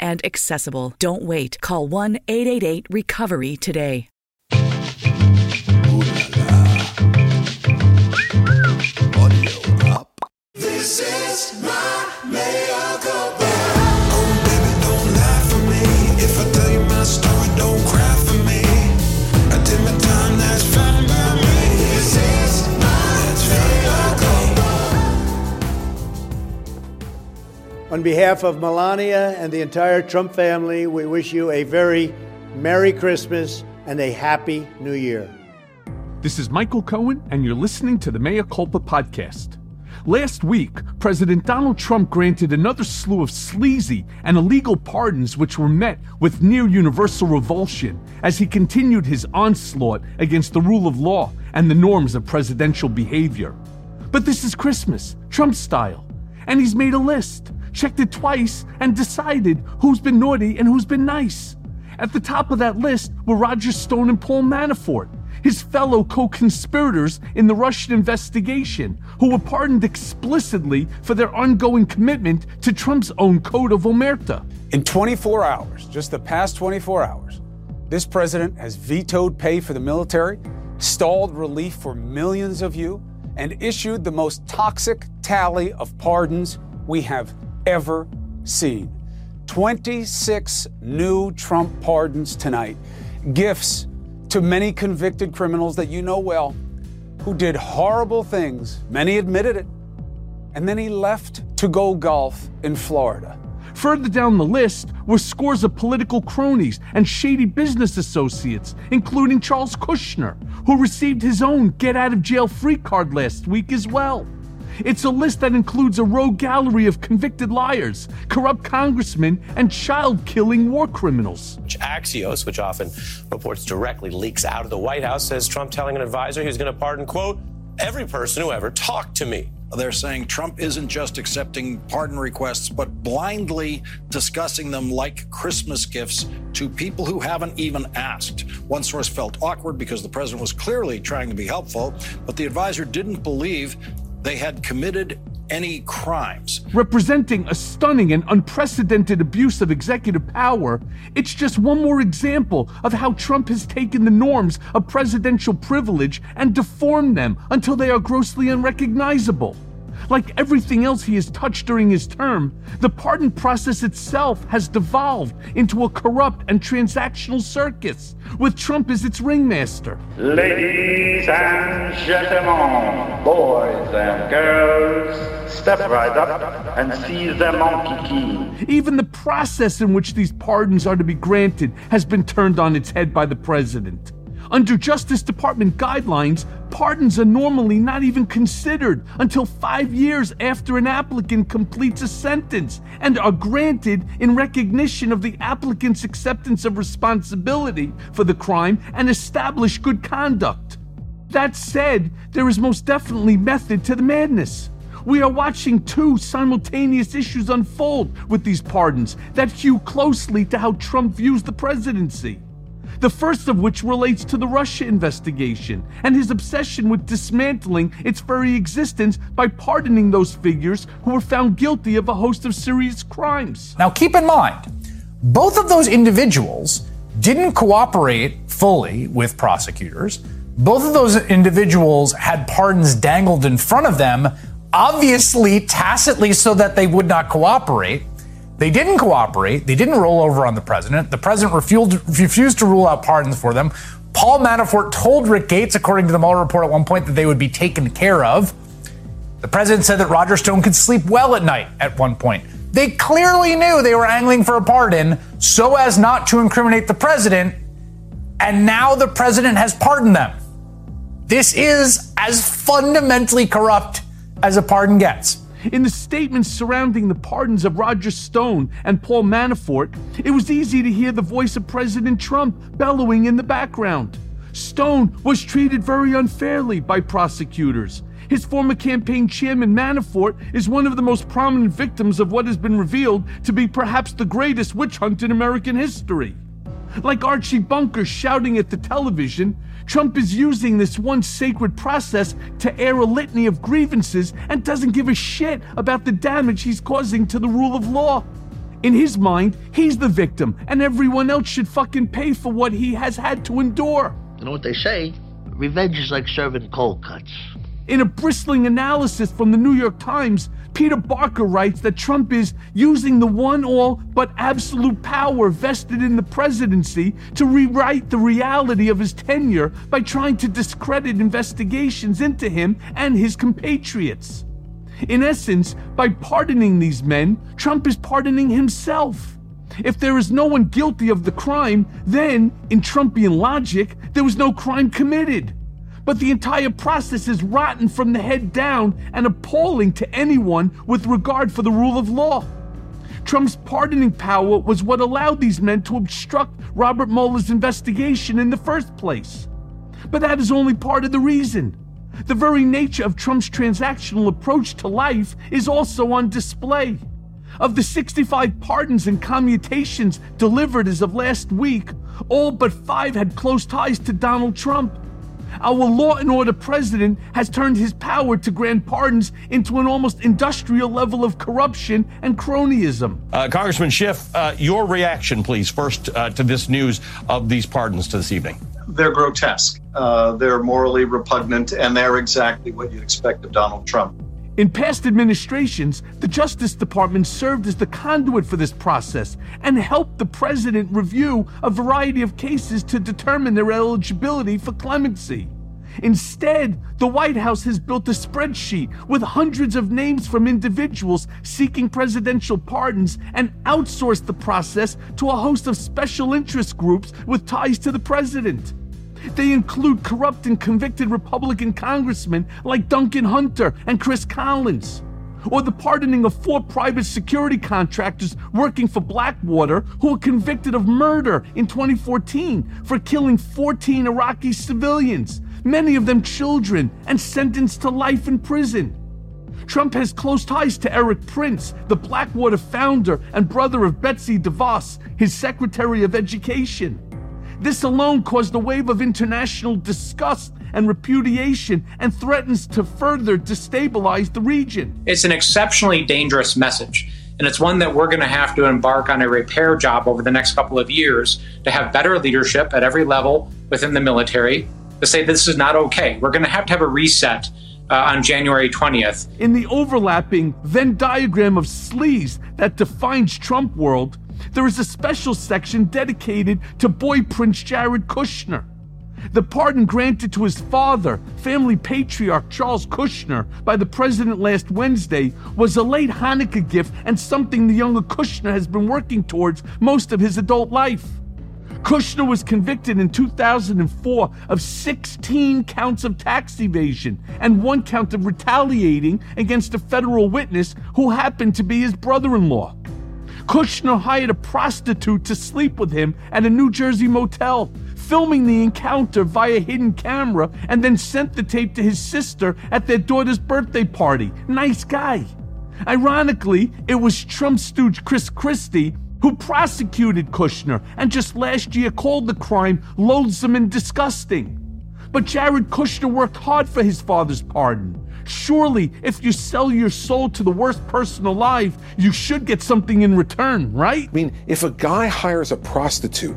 and accessible. Don't wait. Call 1-888-RECOVERY today. Audio up. This is my Mea Culpa. Oh, baby, don't lie for me. If I tell you my story, don't cry for me. I did my time, that's fine by me. This is on behalf of Melania and the entire Trump family, we wish you a very Merry Christmas and a Happy New Year. This is Michael Cohen, and you're listening to the Mea Culpa podcast. Last week, President Donald Trump granted another slew of sleazy and illegal pardons which were met with near-universal revulsion as he continued his onslaught against the rule of law and the norms of presidential behavior. But this is Christmas, Trump style, and he's made a list. Checked it twice, and decided who's been naughty and who's been nice. At the top of that list were Roger Stone and Paul Manafort, his fellow co-conspirators in the Russian investigation, who were pardoned explicitly for their ongoing commitment to Trump's own code of omerta. In 24 hours, just the past 24 hours, this president has vetoed pay for the military, stalled relief for millions of you, and issued the most toxic tally of pardons we have ever seen. 26 new Trump pardons tonight. Gifts to many convicted criminals that you know well, who did horrible things. Many admitted it. And then he left to go golf in Florida. Further down the list were scores of political cronies and shady business associates, including Charles Kushner, who received his own get-out-of-jail-free card last week as well. It's a list that includes a rogue gallery of convicted liars, corrupt congressmen, and child-killing war criminals. Axios, which often reports directly leaks out of the White House, says Trump telling an advisor he was going to pardon, quote, every person who ever talked to me. They're saying Trump isn't just accepting pardon requests, but blindly discussing them like Christmas gifts to people who haven't even asked. One source felt awkward because the president was clearly trying to be helpful, but the advisor didn't believe they had committed any crimes. Representing a stunning and unprecedented abuse of executive power, it's just one more example of how Trump has taken the norms of presidential privilege and deformed them until they are grossly unrecognizable. Like everything else he has touched during his term, the pardon process itself has devolved into a corrupt and transactional circus, with Trump as its ringmaster. Ladies and gentlemen, boys and girls, step right up and seize the monkey key. Even the process in which these pardons are to be granted has been turned on its head by the president. Under Justice Department guidelines, pardons are normally not even considered until 5 years after an applicant completes a sentence and are granted in recognition of the applicant's acceptance of responsibility for the crime and established good conduct. That said, there is most definitely method to the madness. We are watching two simultaneous issues unfold with these pardons that hew closely to how Trump views the presidency. The first of which relates to the Russia investigation and his obsession with dismantling its very existence by pardoning those figures who were found guilty of a host of serious crimes. Now keep in mind, both of those individuals didn't cooperate fully with prosecutors. Both of those individuals had pardons dangled in front of them, obviously tacitly so that they would not cooperate. They didn't cooperate. They didn't roll over on the president. The president refused to rule out pardons for them. Paul Manafort told Rick Gates, according to the Mueller report at one point, that they would be taken care of. The president said that Roger Stone could sleep well at night at one point. They clearly knew they were angling for a pardon so as not to incriminate the president, and now the president has pardoned them. This is as fundamentally corrupt as a pardon gets. In the statements surrounding the pardons of Roger Stone and Paul Manafort, it was easy to hear the voice of President Trump bellowing in the background. Stone was treated very unfairly by prosecutors. His former campaign chairman Manafort is one of the most prominent victims of what has been revealed to be perhaps the greatest witch hunt in American history. Like Archie Bunker shouting at the television, Trump is using this once sacred process to air a litany of grievances and doesn't give a shit about the damage he's causing to the rule of law. In his mind, he's the victim, and everyone else should fucking pay for what he has had to endure. You know what they say? Revenge is like serving cold cuts. In a bristling analysis from the New York Times, Peter Baker writes that Trump is using the one all but absolute power vested in the presidency to rewrite the reality of his tenure by trying to discredit investigations into him and his compatriots. In essence, by pardoning these men, Trump is pardoning himself. If there is no one guilty of the crime, then, in Trumpian logic, there was no crime committed. But the entire process is rotten from the head down and appalling to anyone with regard for the rule of law. Trump's pardoning power was what allowed these men to obstruct Robert Mueller's investigation in the first place. But that is only part of the reason. The very nature of Trump's transactional approach to life is also on display. Of the 65 pardons and commutations delivered as of last week, all but 5 had close ties to Donald Trump. Our law and order president has turned his power to grant pardons into an almost industrial level of corruption and cronyism. Congressman Schiff, your reaction, please, first to this news of these pardons to this evening. They're grotesque. They're morally repugnant, and they're exactly what you'd expect of Donald Trump. In past administrations, the Justice Department served as the conduit for this process and helped the president review a variety of cases to determine their eligibility for clemency. Instead, the White House has built a spreadsheet with hundreds of names from individuals seeking presidential pardons and outsourced the process to a host of special interest groups with ties to the president. They include corrupt and convicted Republican congressmen like Duncan Hunter and Chris Collins, or the pardoning of 4 private security contractors working for Blackwater who were convicted of murder in 2014 for killing 14 Iraqi civilians, many of them children, and sentenced to life in prison. Trump has close ties to Eric Prince, the Blackwater founder and brother of Betsy DeVos, his Secretary of Education. This alone caused a wave of international disgust and repudiation and threatens to further destabilize the region. It's an exceptionally dangerous message, and it's one that we're going to have to embark on a repair job over the next couple of years to have better leadership at every level within the military to say this is not okay. We're going to have a reset on January 20th. In the overlapping Venn diagram of sleaze that defines Trump world, there is a special section dedicated to boy prince Jared Kushner. The pardon granted to his father, family patriarch Charles Kushner, by the president last Wednesday was a late Hanukkah gift and something the younger Kushner has been working towards most of his adult life. Kushner was convicted in 2004 of 16 counts of tax evasion and 1 count of retaliating against a federal witness who happened to be his brother-in-law. Kushner hired a prostitute to sleep with him at a New Jersey motel, filming the encounter via hidden camera, and then sent the tape to his sister at their daughter's birthday party. Nice guy. Ironically, it was Trump stooge Chris Christie who prosecuted Kushner and just last year called the crime loathsome and disgusting. But Jared Kushner worked hard for his father's pardon. Surely, if you sell your soul to the worst person alive, you should get something in return, right? I mean, if a guy hires a prostitute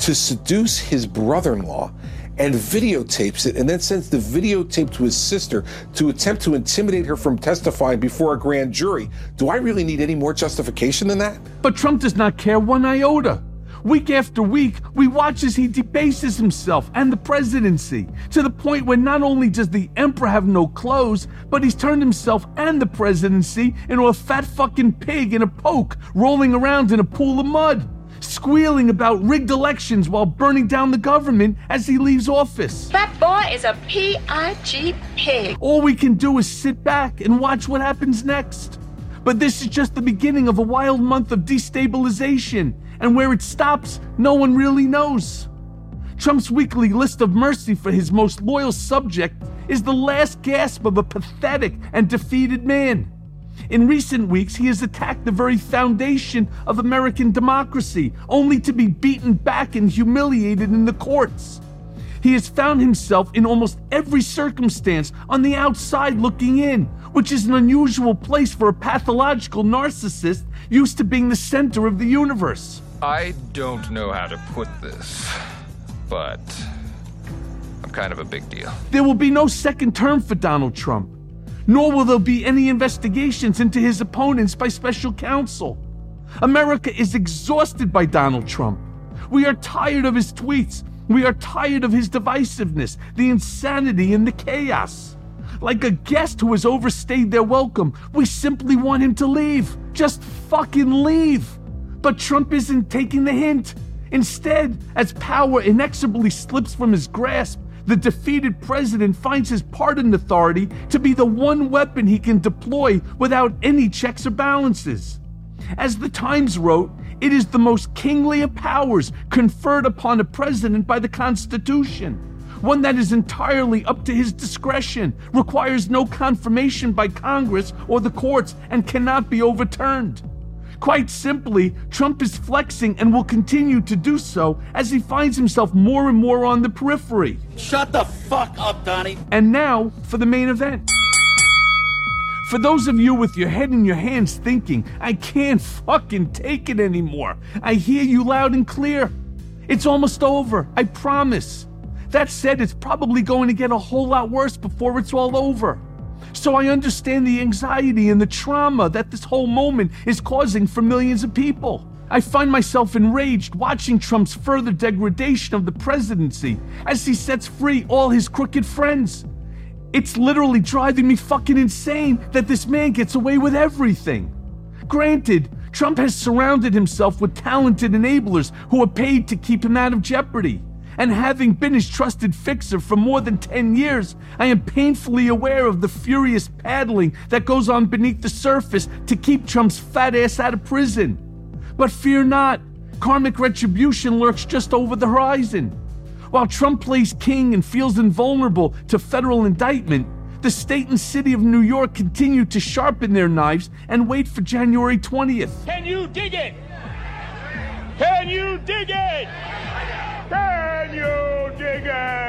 to seduce his brother-in-law and videotapes it and then sends the videotape to his sister to attempt to intimidate her from testifying before a grand jury, do I really need any more justification than that? But Trump does not care one iota. Week after week, we watch as he debases himself and the presidency to the point where not only does the emperor have no clothes, but he's turned himself and the presidency into a fat fucking pig in a poke rolling around in a pool of mud. squealing about rigged elections while burning down the government as he leaves office. That boy is a P.I.G. pig. All we can do is sit back and watch what happens next. But this is just the beginning of a wild month of destabilization, and where it stops, no one really knows. Trump's weekly list of mercy for his most loyal subject is the last gasp of a pathetic and defeated man. In recent weeks, he has attacked the very foundation of American democracy, only to be beaten back and humiliated in the courts. He has found himself in almost every circumstance on the outside looking in, which is an unusual place for a pathological narcissist used to being the center of the universe. I don't know how to put this, but I'm kind of a big deal. There will be no second term for Donald Trump. Nor will there be any investigations into his opponents by special counsel. America is exhausted by Donald Trump. We are tired of his tweets. We are tired of his divisiveness, the insanity, and the chaos. Like a guest who has overstayed their welcome, we simply want him to leave. Just fucking leave. But Trump isn't taking the hint. Instead, as power inexorably slips from his grasp, the defeated president finds his pardon authority to be the one weapon he can deploy without any checks or balances. As the Times wrote, it is the most kingly of powers conferred upon a president by the Constitution, one that is entirely up to his discretion, requires no confirmation by Congress or the courts, and cannot be overturned. Quite simply, Trump is flexing and will continue to do so as he finds himself more and more on the periphery. Shut the fuck up, Donnie. And now for the main event. For those of you with your head in your hands thinking, I can't fucking take it anymore. I hear you loud and clear. It's almost over, I promise. That said, it's probably going to get a whole lot worse before it's all over. So I understand the anxiety and the trauma that this whole moment is causing for millions of people. I find myself enraged watching Trump's further degradation of the presidency as he sets free all his crooked friends. It's literally driving me fucking insane that this man gets away with everything. Granted, Trump has surrounded himself with talented enablers who are paid to keep him out of jeopardy. And having been his trusted fixer for more than 10 years, I am painfully aware of the furious paddling that goes on beneath the surface to keep Trump's fat ass out of prison. But fear not, karmic retribution lurks just over the horizon. While Trump plays king and feels invulnerable to federal indictment, the state and city of New York continue to sharpen their knives and wait for January 20th. Can you dig it? Can you dig it? Can you dig it?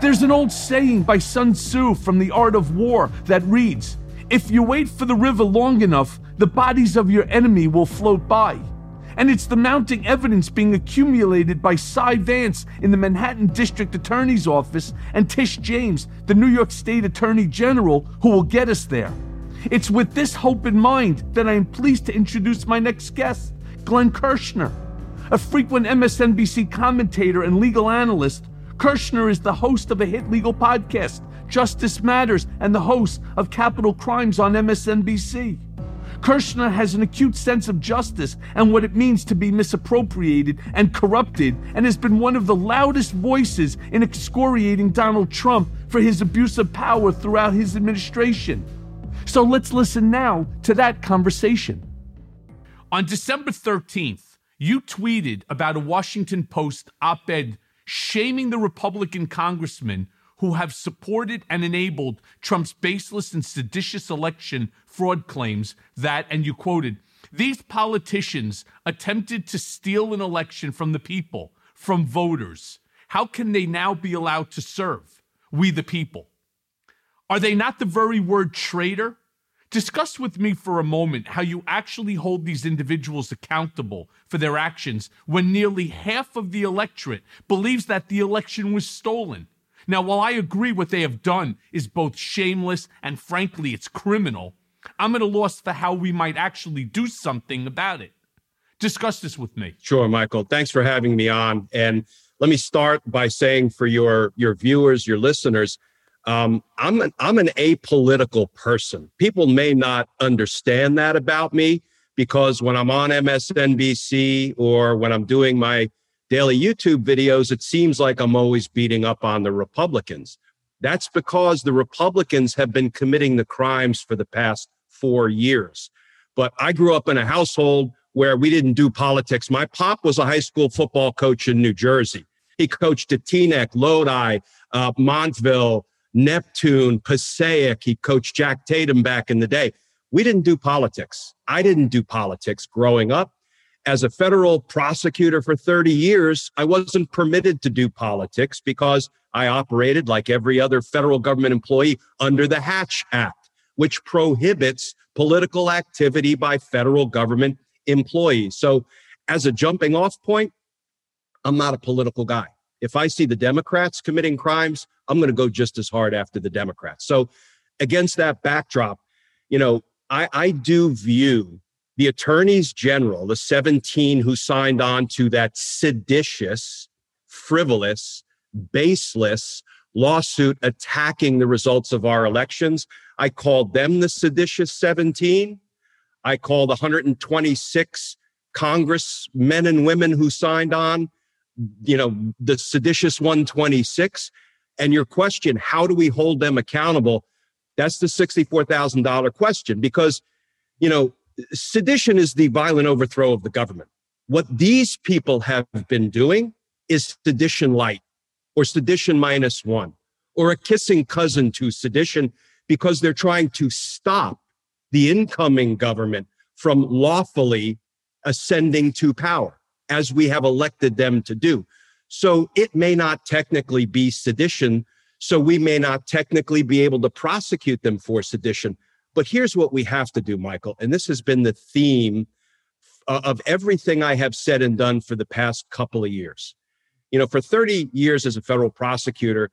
There's an old saying by Sun Tzu from The Art of War that reads, if you wait for the river long enough, the bodies of your enemy will float by. And it's the mounting evidence being accumulated by Cy Vance in the Manhattan District Attorney's Office and Tish James, the New York State Attorney General, who will get us there. It's with this hope in mind that I am pleased to introduce my next guest, Glenn Kirshner. A frequent MSNBC commentator and legal analyst, Kirshner is the host of a hit legal podcast, Justice Matters, and the host of Capital Crimes on MSNBC. Kirshner has an acute sense of justice and what it means to be misappropriated and corrupted, and has been one of the loudest voices in excoriating Donald Trump for his abuse of power throughout his administration. So let's listen now to that conversation. On December 13th, you tweeted about a Washington Post op-ed shaming the Republican congressmen who have supported and enabled Trump's baseless and seditious election fraud claims that, and you quoted, these politicians attempted to steal an election from the people, from voters. How can they now be allowed to serve? We the people. Are they not the very word traitor? Discuss with me for a moment how you actually hold these individuals accountable for their actions when nearly half of the electorate believes that the election was stolen. Now, while I agree what they have done is both shameless and frankly, it's criminal, I'm at a loss for how we might actually do something about it. Discuss this with me. Sure, Michael. Thanks for having me on. And let me start by saying for your viewers, your listeners, I'm an apolitical person. People may not understand that about me, because when I'm on MSNBC or when I'm doing my daily YouTube videos, it seems like I'm always beating up on the Republicans. That's because the Republicans have been committing the crimes for the past 4 years. But I grew up in a household where we didn't do politics. My pop was a high school football coach in New Jersey. He coached at Teaneck, Lodi, Montville, Neptune, Passaic. He coached Jack Tatum back in the day. We didn't do politics. I didn't do politics growing up. As a federal prosecutor for 30 years, I wasn't permitted to do politics because I operated like every other federal government employee under the Hatch Act, which prohibits political activity by federal government employees. So as a jumping off point, I'm not a political guy. If I see the Democrats committing crimes, I'm going to go just as hard after the Democrats. So against that backdrop, you know, I do view the attorneys general, the 17 who signed on to that seditious, frivolous, baseless lawsuit attacking the results of our elections. I called them the seditious 17. I called 126 congressmen and women who signed on, you know, the seditious 126. And your question, how do we hold them accountable? That's the $64,000 question, because, you know, sedition is the violent overthrow of the government. What these people have been doing is sedition light, or sedition minus one, or a kissing cousin to sedition, because they're trying to stop the incoming government from lawfully ascending to power, as we have elected them to do. So it may not technically be sedition, so we may not technically be able to prosecute them for sedition. But here's what we have to do, Michael, and this has been the theme of everything I have said and done for the past couple of years. You know, for 30 years as a federal prosecutor,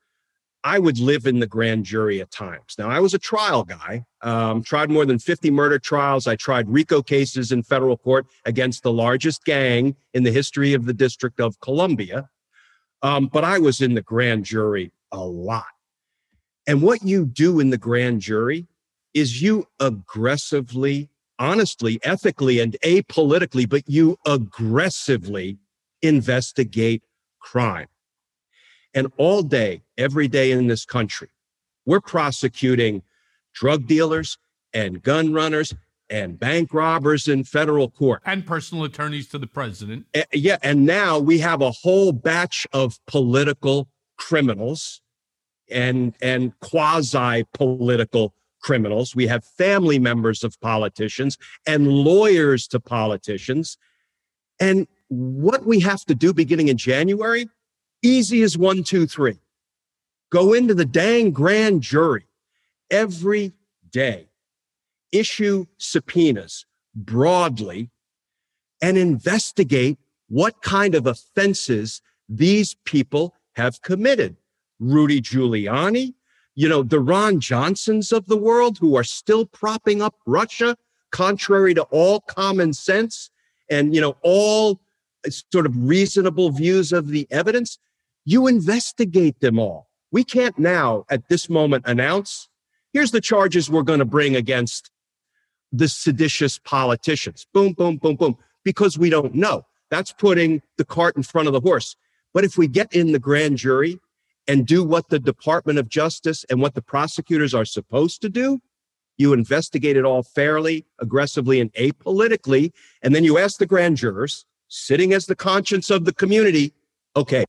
I would live in the grand jury at times. Now, I was a trial guy, tried more than 50 murder trials. I tried RICO cases in federal court against the largest gang in the history of the District of Columbia. But I was in the grand jury a lot. And what you do in the grand jury is you aggressively, honestly, ethically, and apolitically, but you aggressively investigate crime. And all day, every day in this country, we're prosecuting drug dealers and gun runners and bank robbers in federal court. And personal attorneys to the president. Yeah, and now we have a whole batch of political criminals and quasi-political criminals. We have family members of politicians and lawyers to politicians. And what we have to do beginning in January, easy as 1, 2, 3. Go into the dang grand jury every day, issue subpoenas broadly, and investigate what kind of offenses these people have committed. Rudy Giuliani, you know, the Ron Johnsons of the world who are still propping up Russia, contrary to all common sense and, you know, all sort of reasonable views of the evidence. You investigate them all. We can't now, at this moment, announce, here's the charges we're going to bring against the seditious politicians. Boom, boom, boom, boom, because we don't know. That's putting the cart in front of the horse. But if we get in the grand jury and do what the Department of Justice and what the prosecutors are supposed to do, you investigate it all fairly, aggressively, and apolitically, and then you ask the grand jurors, sitting as the conscience of the community, okay,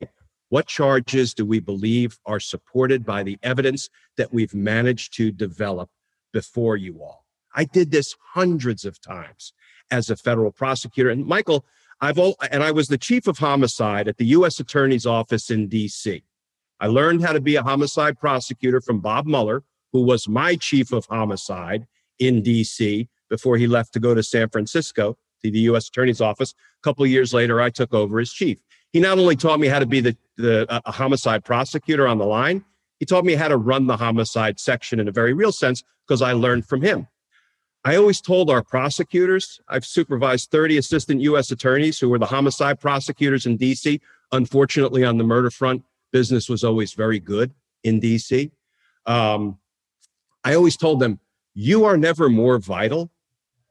what charges do we believe are supported by the evidence that we've managed to develop before you all? I did this hundreds of times as a federal prosecutor. And Michael, I was the chief of homicide at the U.S. Attorney's Office in D.C. I learned how to be a homicide prosecutor from Bob Mueller, who was my chief of homicide in D.C. before he left to go to San Francisco to the U.S. Attorney's Office. A couple of years later, I took over as chief. He not only taught me how to be a homicide prosecutor on the line, he taught me how to run the homicide section in a very real sense, because I learned from him. I always told our prosecutors, I've supervised 30 assistant U.S. attorneys who were the homicide prosecutors in D.C. Unfortunately, on the murder front, business was always very good in D.C. I always told them, you are never more vital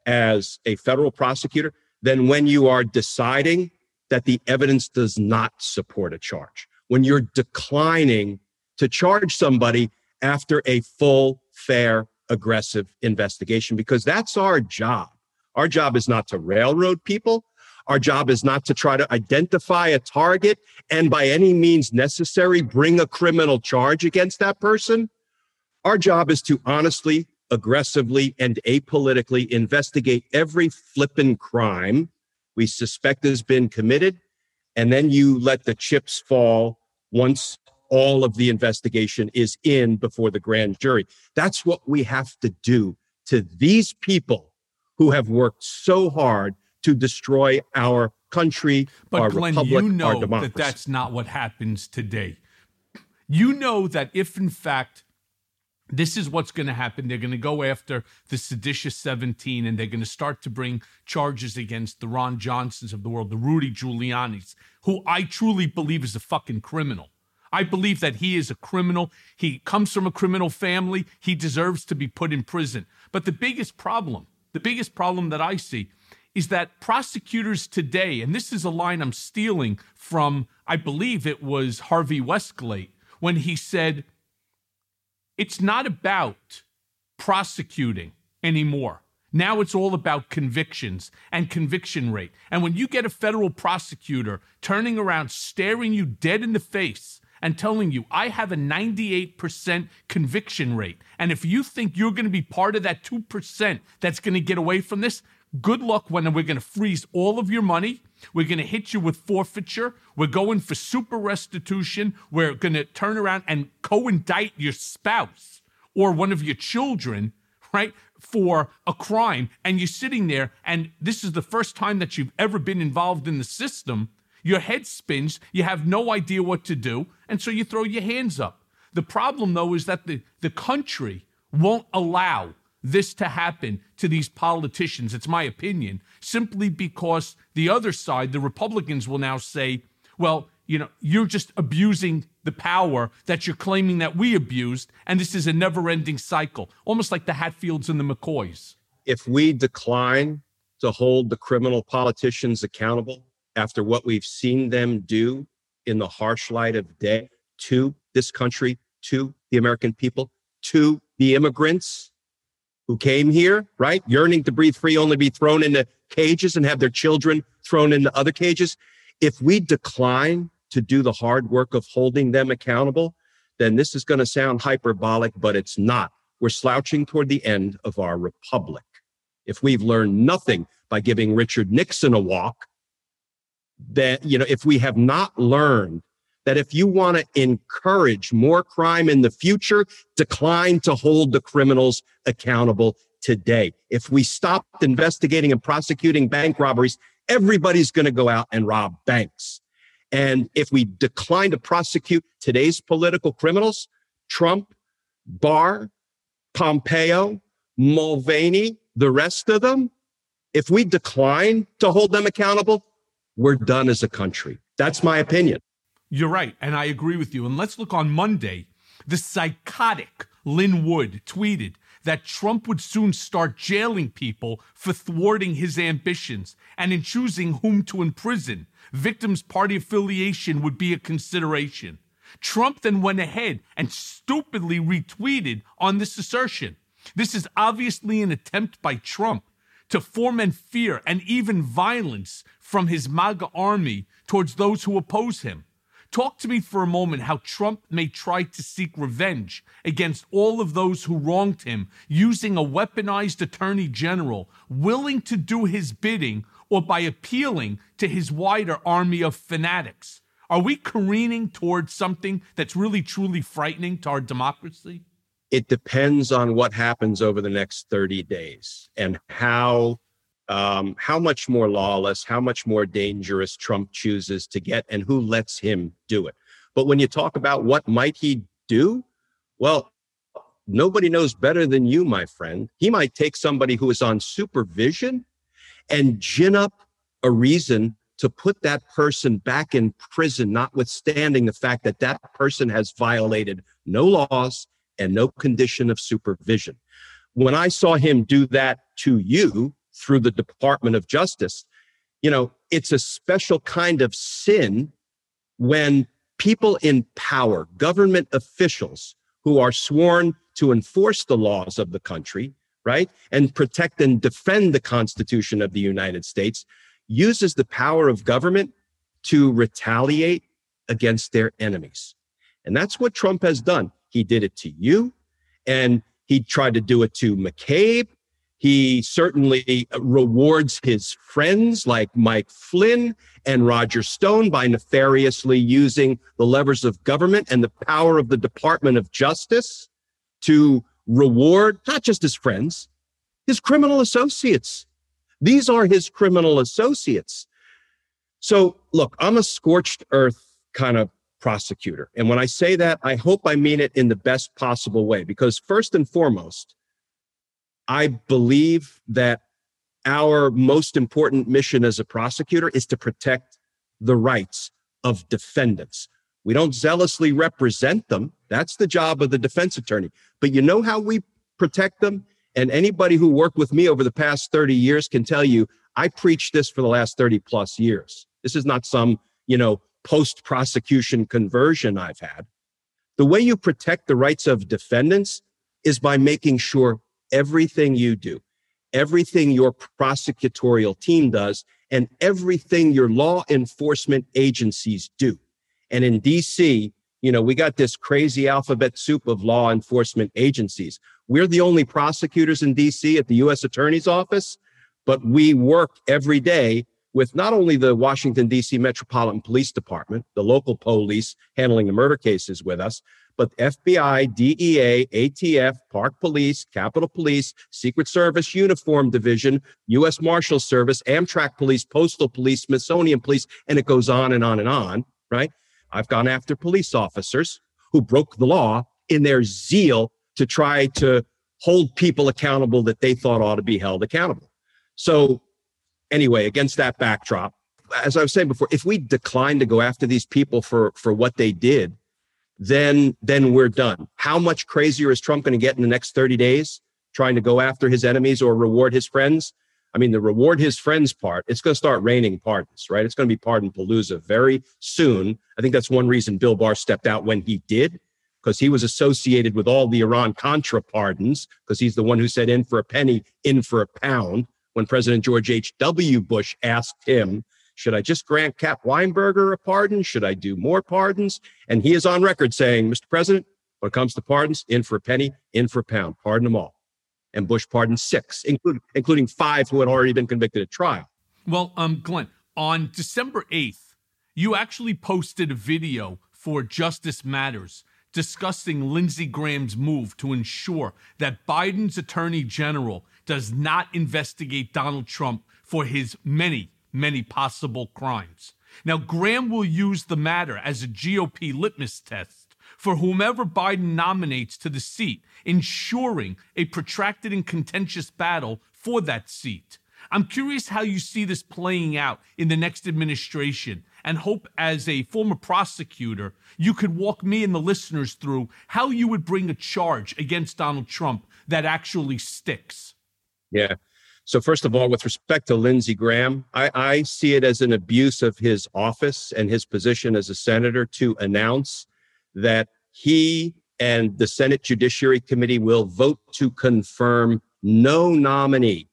as a federal prosecutor than when you are deciding that the evidence does not support a charge, when you're declining to charge somebody after a full, fair, aggressive investigation, because that's our job. Our job is not to railroad people. Our job is not to try to identify a target and by any means necessary, bring a criminal charge against that person. Our job is to honestly, aggressively, and apolitically investigate every flippin' crime we suspect has been committed. And then you let the chips fall once all of the investigation is in before the grand jury. That's what we have to do to these people who have worked so hard to destroy our country, our republic, our democracy. But Glenn, you know that that's not what happens today. You know that if, in fact, this is what's going to happen, they're going to go after the seditious 17, and they're going to start to bring charges against the Ron Johnsons of the world, the Rudy Giulianis, who I truly believe is a fucking criminal. I believe that he is a criminal. He comes from a criminal family. He deserves to be put in prison. But the biggest problem that I see is that prosecutors today, and this is a line I'm stealing from, I believe it was Harvey Westlake, when he said, it's not about prosecuting anymore. Now it's all about convictions and conviction rate. And when you get a federal prosecutor turning around, staring you dead in the face and telling you, I have a 98% conviction rate, and if you think you're going to be part of that 2% that's going to get away from this, good luck. When we're going to freeze all of your money, we're going to hit you with forfeiture, we're going for super restitution, we're going to turn around and co-indict your spouse or one of your children, right, for a crime, and you're sitting there, and this is the first time that you've ever been involved in the system, your head spins, you have no idea what to do, and so you throw your hands up. The problem, though, is that the country won't allow this to happen to these politicians, it's my opinion, simply because the other side, the Republicans, will now say, well, you know, you're just abusing the power that you're claiming that we abused, and this is a never-ending cycle, almost like the Hatfields and the McCoys. If we decline to hold the criminal politicians accountable after what we've seen them do in the harsh light of day to this country, to the American people, to the immigrants who came here, right, yearning to breathe free, only be thrown into cages and have their children thrown into other cages. If we decline to do the hard work of holding them accountable, then this is going to sound hyperbolic, but it's not. We're slouching toward the end of our republic. If we've learned nothing by giving Richard Nixon a walk, then, you know, if we have not learned that if you want to encourage more crime in the future, decline to hold the criminals accountable today. If we stopped investigating and prosecuting bank robberies, everybody's going to go out and rob banks. And if we decline to prosecute today's political criminals, Trump, Barr, Pompeo, Mulvaney, the rest of them, if we decline to hold them accountable, we're done as a country. That's my opinion. You're right, and I agree with you. And let's look on Monday. The psychotic Lynn Wood tweeted that Trump would soon start jailing people for thwarting his ambitions, and in choosing whom to imprison, victims' party affiliation would be a consideration. Trump then went ahead and stupidly retweeted on this assertion. This is obviously an attempt by Trump to foment fear and even violence from his MAGA army towards those who oppose him. Talk to me for a moment how Trump may try to seek revenge against all of those who wronged him using a weaponized attorney general willing to do his bidding, or by appealing to his wider army of fanatics. Are we careening towards something that's really, truly frightening to our democracy? It depends on what happens over the next 30 days and how much more lawless, how much more dangerous Trump chooses to get and who lets him do it. But when you talk about what might he do, well, nobody knows better than you, my friend. He might take somebody who is on supervision and gin up a reason to put that person back in prison, notwithstanding the fact that that person has violated no laws and no condition of supervision. When I saw him do that to you, through the Department of Justice. You know, it's a special kind of sin when people in power, government officials who are sworn to enforce the laws of the country, right, and protect and defend the Constitution of the United States, uses the power of government to retaliate against their enemies. And that's what Trump has done. He did it to you, and he tried to do it to McCabe. He certainly rewards his friends like Mike Flynn and Roger Stone by nefariously using the levers of government and the power of the Department of Justice to reward not just his friends, his criminal associates. These are his criminal associates. So look, I'm a scorched earth kind of prosecutor. And when I say that, I hope I mean it in the best possible way, because first and foremost, I believe that our most important mission as a prosecutor is to protect the rights of defendants. We don't zealously represent them. That's the job of the defense attorney. But you know how we protect them? And anybody who worked with me over the past 30 years can tell you, I preach this for the last 30 plus years. This is not some, you know, post-prosecution conversion I've had. The way you protect the rights of defendants is by making sure everything you do, everything your prosecutorial team does, and everything your law enforcement agencies do. And in DC, you know, we got this crazy alphabet soup of law enforcement agencies. We're the only prosecutors in DC at the U.S. Attorney's Office, but we work every day with not only the Washington, DC Metropolitan Police Department, the local police handling the murder cases with us, but FBI, DEA, ATF, Park Police, Capitol Police, Secret Service Uniform Division, U.S. Marshals Service, Amtrak Police, Postal Police, Smithsonian Police, and it goes on and on and on, right? I've gone after police officers who broke the law in their zeal to try to hold people accountable that they thought ought to be held accountable. So anyway, against that backdrop, as I was saying before, if we decline to go after these people for what they did, then we're done. How much crazier is Trump going to get in the next 30 days trying to go after his enemies or reward his friends? I mean, the reward his friends part, it's going to start raining pardons, right? It's going to be pardon palooza very soon. I think that's one reason Bill Barr stepped out when he did, because he was associated with all the Iran-Contra pardons, because he's the one who said in for a penny, in for a pound, when President George H.W. Bush asked him, should I just grant Cap Weinberger a pardon? Should I do more pardons? And he is on record saying, Mr. President, when it comes to pardons, in for a penny, in for a pound, pardon them all. And Bush pardoned 6, including 5 who had already been convicted at trial. Well, Glenn, on December 8th, you actually posted a video for Justice Matters discussing Lindsey Graham's move to ensure that Biden's attorney general does not investigate Donald Trump for his many possible crimes. Now, Graham will use the matter as a GOP litmus test for whomever Biden nominates to the seat, ensuring a protracted and contentious battle for that seat. I'm curious how you see this playing out in the next administration, and hope as a former prosecutor, you could walk me and the listeners through how you would bring a charge against Donald Trump that actually sticks. Yeah. So first of all, with respect to Lindsey Graham, I see it as an abuse of his office and his position as a senator to announce that he and the Senate Judiciary Committee will vote to confirm no nominee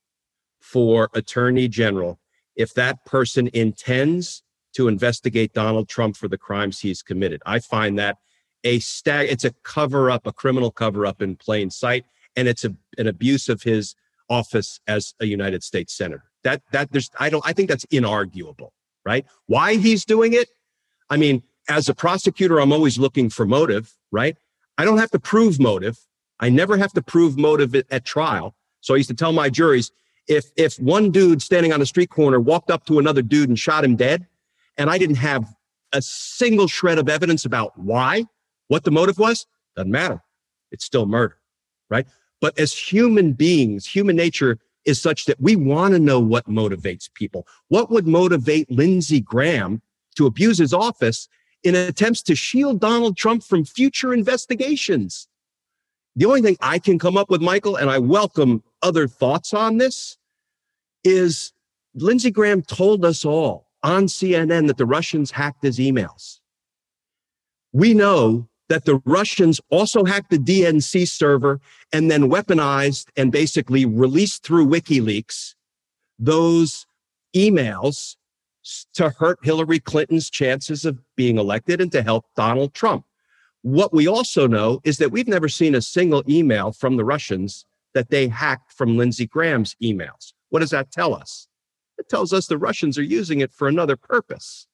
for attorney general if that person intends to investigate Donald Trump for the crimes he's committed. I find that it's a cover-up, a criminal cover-up in plain sight, and it's an abuse of his office as a United States senator. I think that's inarguable, right? Why he's doing it? I mean, as a prosecutor, I'm always looking for motive, right? I don't have to prove motive. I never have to prove motive at trial. So I used to tell my juries, if one dude standing on a street corner walked up to another dude and shot him dead, and I didn't have a single shred of evidence about why, what the motive was, doesn't matter. It's still murder, right? But as human beings, human nature is such that we want to know what motivates people. What would motivate Lindsey Graham to abuse his office in attempts to shield Donald Trump from future investigations? The only thing I can come up with, Michael, and I welcome other thoughts on this, is Lindsey Graham told us all on CNN that the Russians hacked his emails. We know that the Russians also hacked the DNC server and then weaponized and basically released through WikiLeaks those emails to hurt Hillary Clinton's chances of being elected and to help Donald Trump. What we also know is that we've never seen a single email from the Russians that they hacked from Lindsey Graham's emails. What does that tell us? It tells us the Russians are using it for another purpose.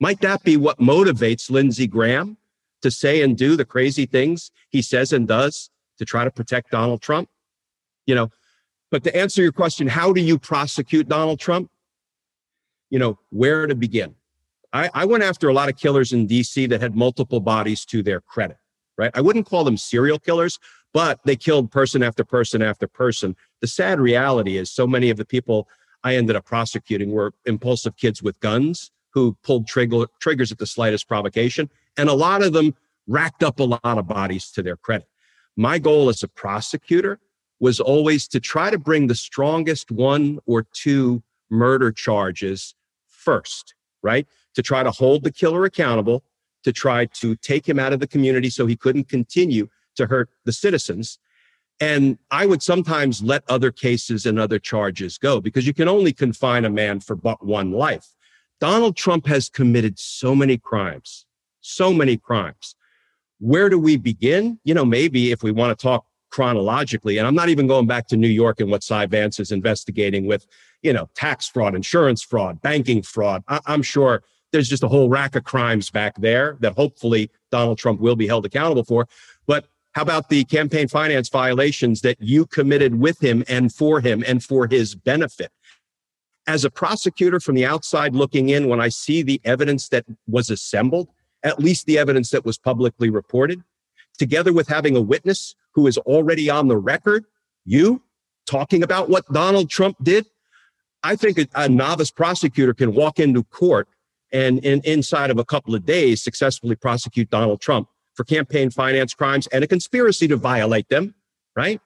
Might that be what motivates Lindsey Graham to say and do the crazy things he says and does to try to protect Donald Trump? You know, but to answer your question, how do you prosecute Donald Trump? You know, where to begin? I went after a lot of killers in DC that had multiple bodies to their credit, right? I wouldn't call them serial killers, but they killed person after person after person. The sad reality is so many of the people I ended up prosecuting were impulsive kids with guns who pulled triggers at the slightest provocation. And a lot of them racked up a lot of bodies to their credit. My goal as a prosecutor was always to try to bring the strongest one or two murder charges first, right? To try to hold the killer accountable, to try to take him out of the community so he couldn't continue to hurt the citizens. And I would sometimes let other cases and other charges go because you can only confine a man for but one life. Donald Trump has committed so many crimes, so many crimes. Where do we begin? You know, maybe if we want to talk chronologically, and I'm not even going back to New York and what Cy Vance is investigating with, you know, tax fraud, insurance fraud, banking fraud. I'm sure there's just a whole rack of crimes back there that hopefully Donald Trump will be held accountable for. But how about the campaign finance violations that you committed with him and for his benefit? As a prosecutor from the outside looking in, when I see the evidence that was assembled, at least the evidence that was publicly reported, together with having a witness who is already on the record, you talking about what Donald Trump did, I think a novice prosecutor can walk into court and inside of a couple of days successfully prosecute Donald Trump for campaign finance crimes and a conspiracy to violate them, right?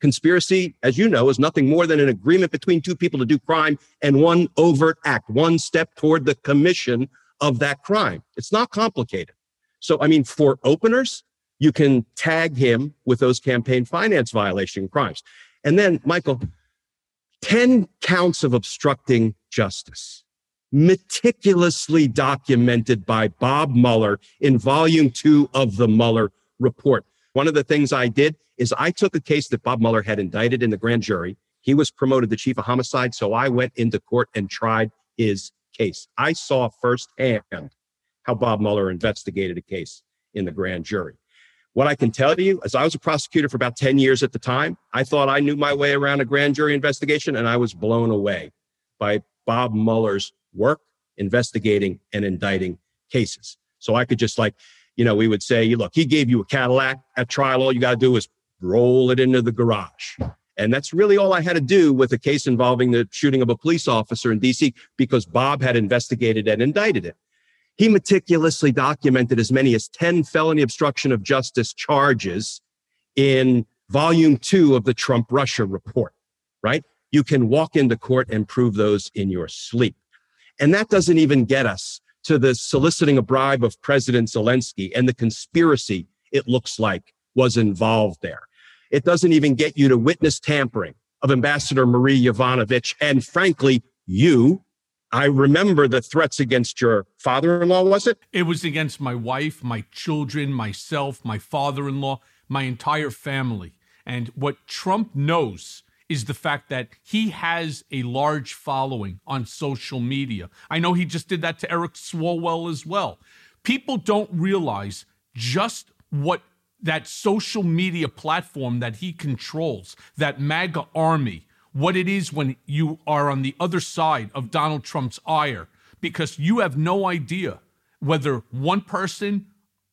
Conspiracy, as you know, is nothing more than an agreement between two people to do crime and one overt act, one step toward the commission of that crime. It's not complicated. So, I mean, for openers, you can tag him with those campaign finance violation crimes. And then, Michael, 10 counts of obstructing justice, meticulously documented by Bob Mueller in Volume 2 of the Mueller report. One of the things I did is I took a case that Bob Mueller had indicted in the grand jury. He was promoted to chief of homicide, so I went into court and tried his case. I saw firsthand how Bob Mueller investigated a case in the grand jury. What I can tell you is I was a prosecutor for about 10 years at the time. I thought I knew my way around a grand jury investigation, and I was blown away by Bob Mueller's work investigating and indicting cases. So I could just, like, you know, we would say, look, he gave you a Cadillac at trial. All you got to do is roll it into the garage. And that's really all I had to do with a case involving the shooting of a police officer in DC, because Bob had investigated and indicted it. He meticulously documented as many as 10 felony obstruction of justice charges in Volume 2 of the Trump-Russia report, right? You can walk into court and prove those in your sleep. And that doesn't even get us to the soliciting a bribe of President Zelensky and the conspiracy, it looks like, was involved there. It doesn't even get you to witness tampering of Ambassador Marie Yovanovitch. And frankly, you, I remember the threats against your father-in-law, was it? It was against my wife, my children, myself, my father-in-law, my entire family. And what Trump knows is the fact that he has a large following on social media. I know he just did that to Eric Swalwell as well. People don't realize just what that social media platform that he controls, that MAGA army, what it is when you are on the other side of Donald Trump's ire, because you have no idea whether one person,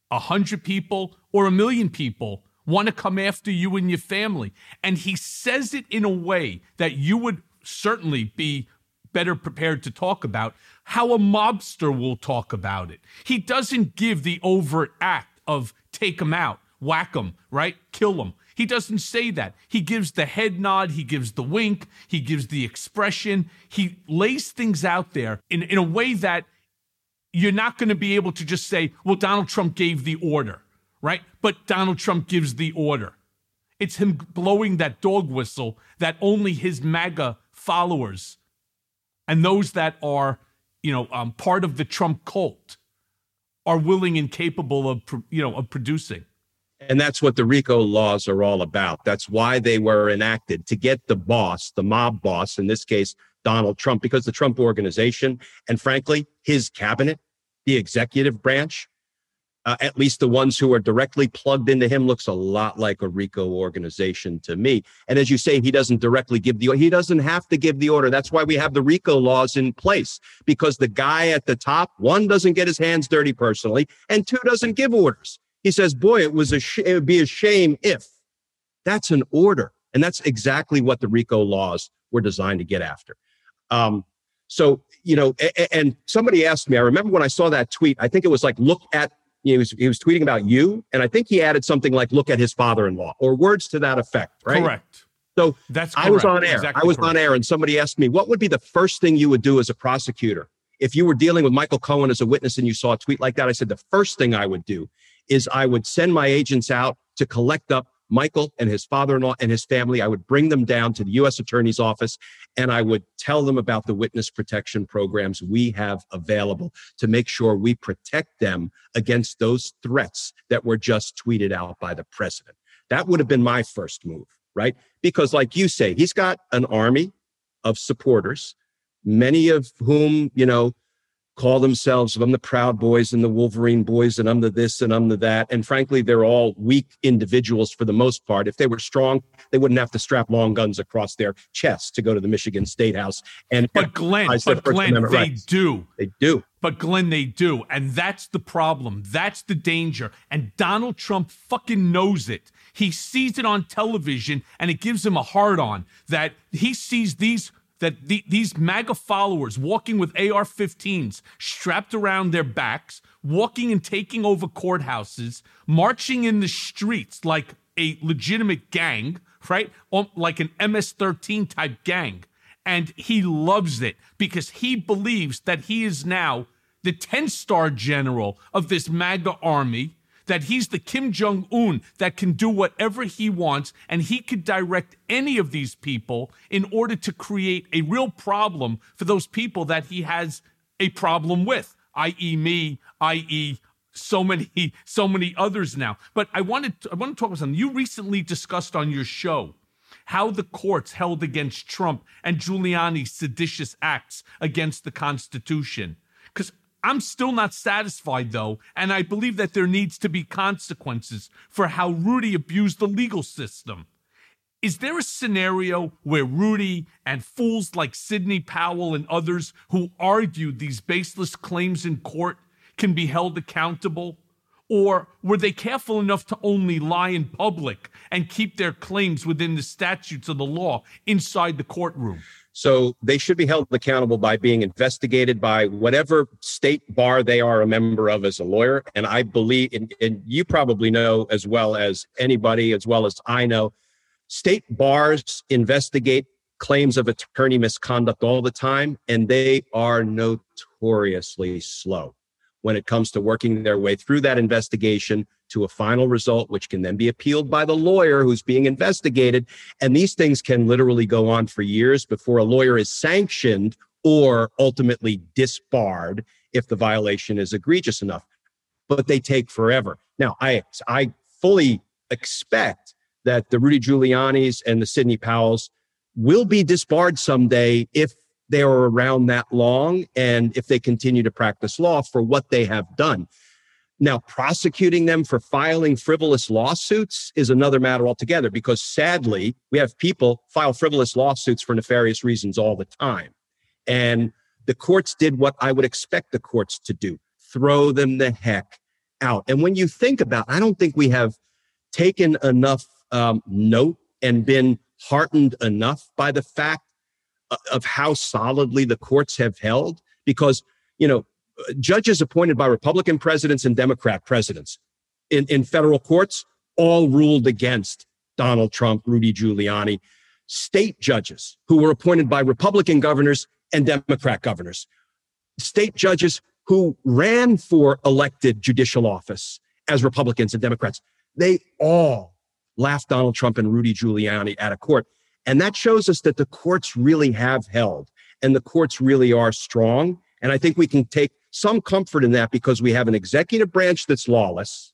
100 people, or 1 million people want to come after you and your family. And he says it in a way that you would certainly be better prepared to talk about, how a mobster will talk about it. He doesn't give the overt act of take him out, whack him, right? Kill him. He doesn't say that. He gives the head nod. He gives the wink. He gives the expression. He lays things out there in a way that you're not going to be able to just say, well, Donald Trump gave the order, right? But Donald Trump gives the order. It's him blowing that dog whistle that only his MAGA followers and those that are, part of the Trump cult are willing and capable of producing. And that's what the RICO laws are all about. That's why they were enacted, to get the boss, the mob boss, in this case, Donald Trump, because the Trump organization and, frankly, his cabinet, the executive branch, at least the ones who are directly plugged into him, looks a lot like a RICO organization to me. And as you say, he doesn't directly give the order. He doesn't have to give the order. That's why we have the RICO laws in place, because the guy at the top, one, doesn't get his hands dirty personally, and two, doesn't give orders. He says, boy, it would be a shame if. That's an order. And that's exactly what the RICO laws were designed to get after. And somebody asked me, I remember when I saw that tweet, I think it was like, look at, he was tweeting about you. And I think he added something like, look at his father-in-law, or words to that effect, right? Correct. So that's correct. I was on air. Exactly, I was on air, and somebody asked me, what would be the first thing you would do as a prosecutor? If you were dealing with Michael Cohen as a witness and you saw a tweet like that, I said, the first thing I would do is I would send my agents out to collect up Michael and his father-in-law and his family. I would bring them down to the U.S. Attorney's Office, and I would tell them about the witness protection programs we have available to make sure we protect them against those threats that were just tweeted out by the president. That would have been my first move, right? Because like you say, he's got an army of supporters, many of whom, call themselves, I'm the Proud Boys and the Wolverine Boys, and I'm the this and I'm the that. And frankly, they're all weak individuals for the most part. If they were strong, they wouldn't have to strap long guns across their chests to go to the Michigan State House. But Glenn, they do. And that's the problem. That's the danger. And Donald Trump fucking knows it. He sees it on television, and it gives him a hard on that he sees these MAGA followers walking with AR-15s strapped around their backs, walking and taking over courthouses, marching in the streets like a legitimate gang, right? Like an MS-13 type gang. And he loves it because he believes that he is now the 10-star general of this MAGA army, that he's the Kim Jong-un that can do whatever he wants, and he could direct any of these people in order to create a real problem for those people that he has a problem with, i.e. me, i.e. so many others now. But I want to talk about something. You recently discussed on your show how the courts held against Trump and Giuliani's seditious acts against the Constitution. Because I'm still not satisfied, though, and I believe that there needs to be consequences for how Rudy abused the legal system. Is there a scenario where Rudy and fools like Sidney Powell and others who argued these baseless claims in court can be held accountable? Or were they careful enough to only lie in public and keep their claims within the statutes of the law inside the courtroom? So they should be held accountable by being investigated by whatever state bar they are a member of as a lawyer. And I believe, and you probably know as well as anybody, as well as I know, state bars investigate claims of attorney misconduct all the time, and they are notoriously slow when it comes to working their way through that investigation to a final result, which can then be appealed by the lawyer who's being investigated. And these things can literally go on for years before a lawyer is sanctioned or ultimately disbarred if the violation is egregious enough. But they take forever. Now, I fully expect that the Rudy Giuliani's and the Sidney Powell's will be disbarred someday if they are around that long and if they continue to practice law for what they have done. Now, prosecuting them for filing frivolous lawsuits is another matter altogether, because sadly, we have people file frivolous lawsuits for nefarious reasons all the time. And the courts did what I would expect the courts to do, throw them the heck out. And when you think about, I don't think we have taken enough note and been heartened enough by the fact of how solidly the courts have held, because, judges appointed by Republican presidents and Democrat presidents in federal courts all ruled against Donald Trump, Rudy Giuliani, state judges who were appointed by Republican governors and Democrat governors, state judges who ran for elected judicial office as Republicans and Democrats. They all laughed Donald Trump and Rudy Giuliani out of court. And that shows us that the courts really have held and the courts really are strong. And I think we can take some comfort in that because we have an executive branch that's lawless.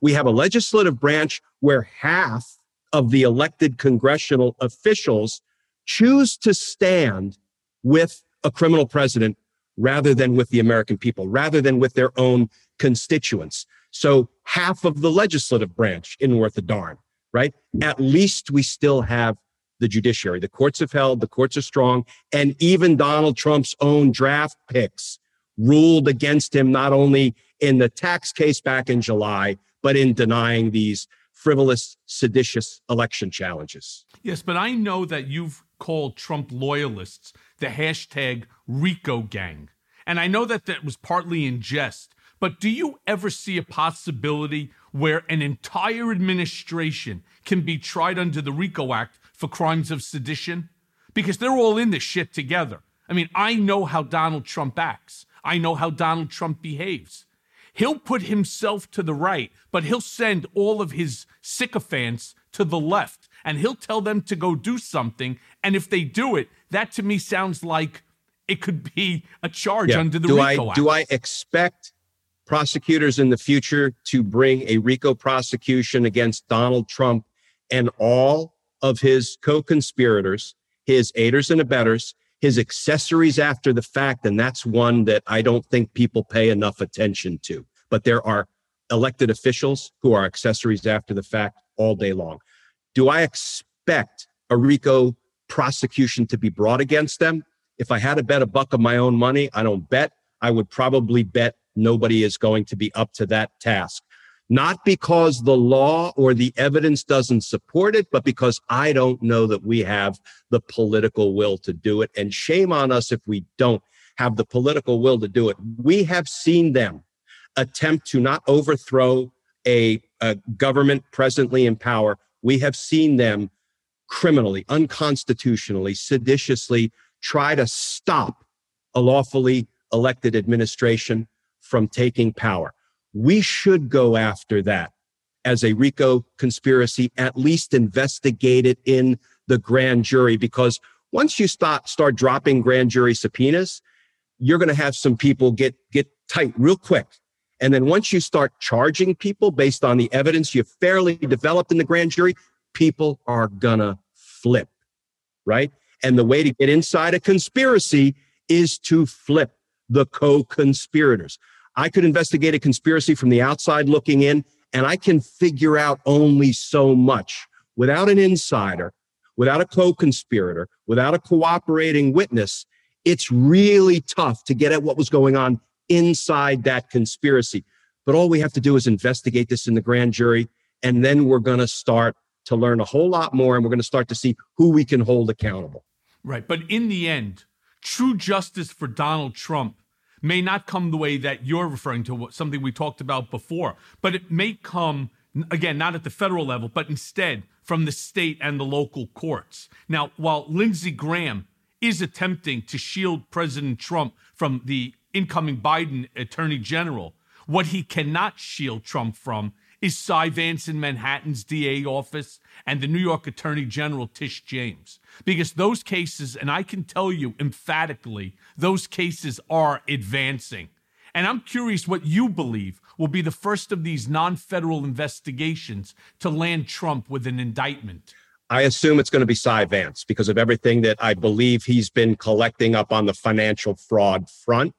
We have a legislative branch where half of the elected congressional officials choose to stand with a criminal president rather than with the American people, rather than with their own constituents. So half of the legislative branch isn't worth a darn, right? At least we still have the judiciary. The courts have held, the courts are strong, and even Donald Trump's own draft picks ruled against him, not only in the tax case back in July, but in denying these frivolous, seditious election challenges. Yes, but I know that you've called Trump loyalists the hashtag RICO gang. And I know that that was partly in jest, but do you ever see a possibility where an entire administration can be tried under the RICO Act for crimes of sedition? Because they're all in this shit together. I mean, I know how Donald Trump acts. I know how Donald Trump behaves. He'll put himself to the right, but he'll send all of his sycophants to the left, and he'll tell them to go do something. And if they do it, that to me sounds like it could be a charge under the RICO Act. Do I expect prosecutors in the future to bring a RICO prosecution against Donald Trump and all of his co-conspirators, his aiders and abettors, his accessories after the fact? And that's one that I don't think people pay enough attention to. But there are elected officials who are accessories after the fact all day long. Do I expect a RICO prosecution to be brought against them? If I had to bet a buck of my own money, I don't bet. I would probably bet nobody is going to be up to that task. Not because the law or the evidence doesn't support it, but because I don't know that we have the political will to do it. And shame on us if we don't have the political will to do it. We have seen them attempt to not overthrow a government presently in power. We have seen them criminally, unconstitutionally, seditiously try to stop a lawfully elected administration from taking power. We should go after that as a RICO conspiracy, at least investigate it in the grand jury, because once you start dropping grand jury subpoenas, you're going to have some people get tight real quick. And then once you start charging people based on the evidence you've fairly developed in the grand jury, people are going to flip, right? And the way to get inside a conspiracy is to flip the co-conspirators. I could investigate a conspiracy from the outside looking in, and I can figure out only so much. Without an insider, without a co-conspirator, without a cooperating witness, it's really tough to get at what was going on inside that conspiracy. But all we have to do is investigate this in the grand jury, and then we're going to start to learn a whole lot more, and we're going to start to see who we can hold accountable. Right. But in the end, true justice for Donald Trump may not come the way that you're referring to, something we talked about before, but it may come, again, not at the federal level, but instead from the state and the local courts. Now, while Lindsey Graham is attempting to shield President Trump from the incoming Biden attorney general, what he cannot shield Trump from is Cy Vance in Manhattan's DA office and the New York Attorney General, Tish James. Because those cases, and I can tell you emphatically, those cases are advancing. And I'm curious what you believe will be the first of these non-federal investigations to land Trump with an indictment. I assume it's going to be Cy Vance because of everything that I believe he's been collecting up on the financial fraud front.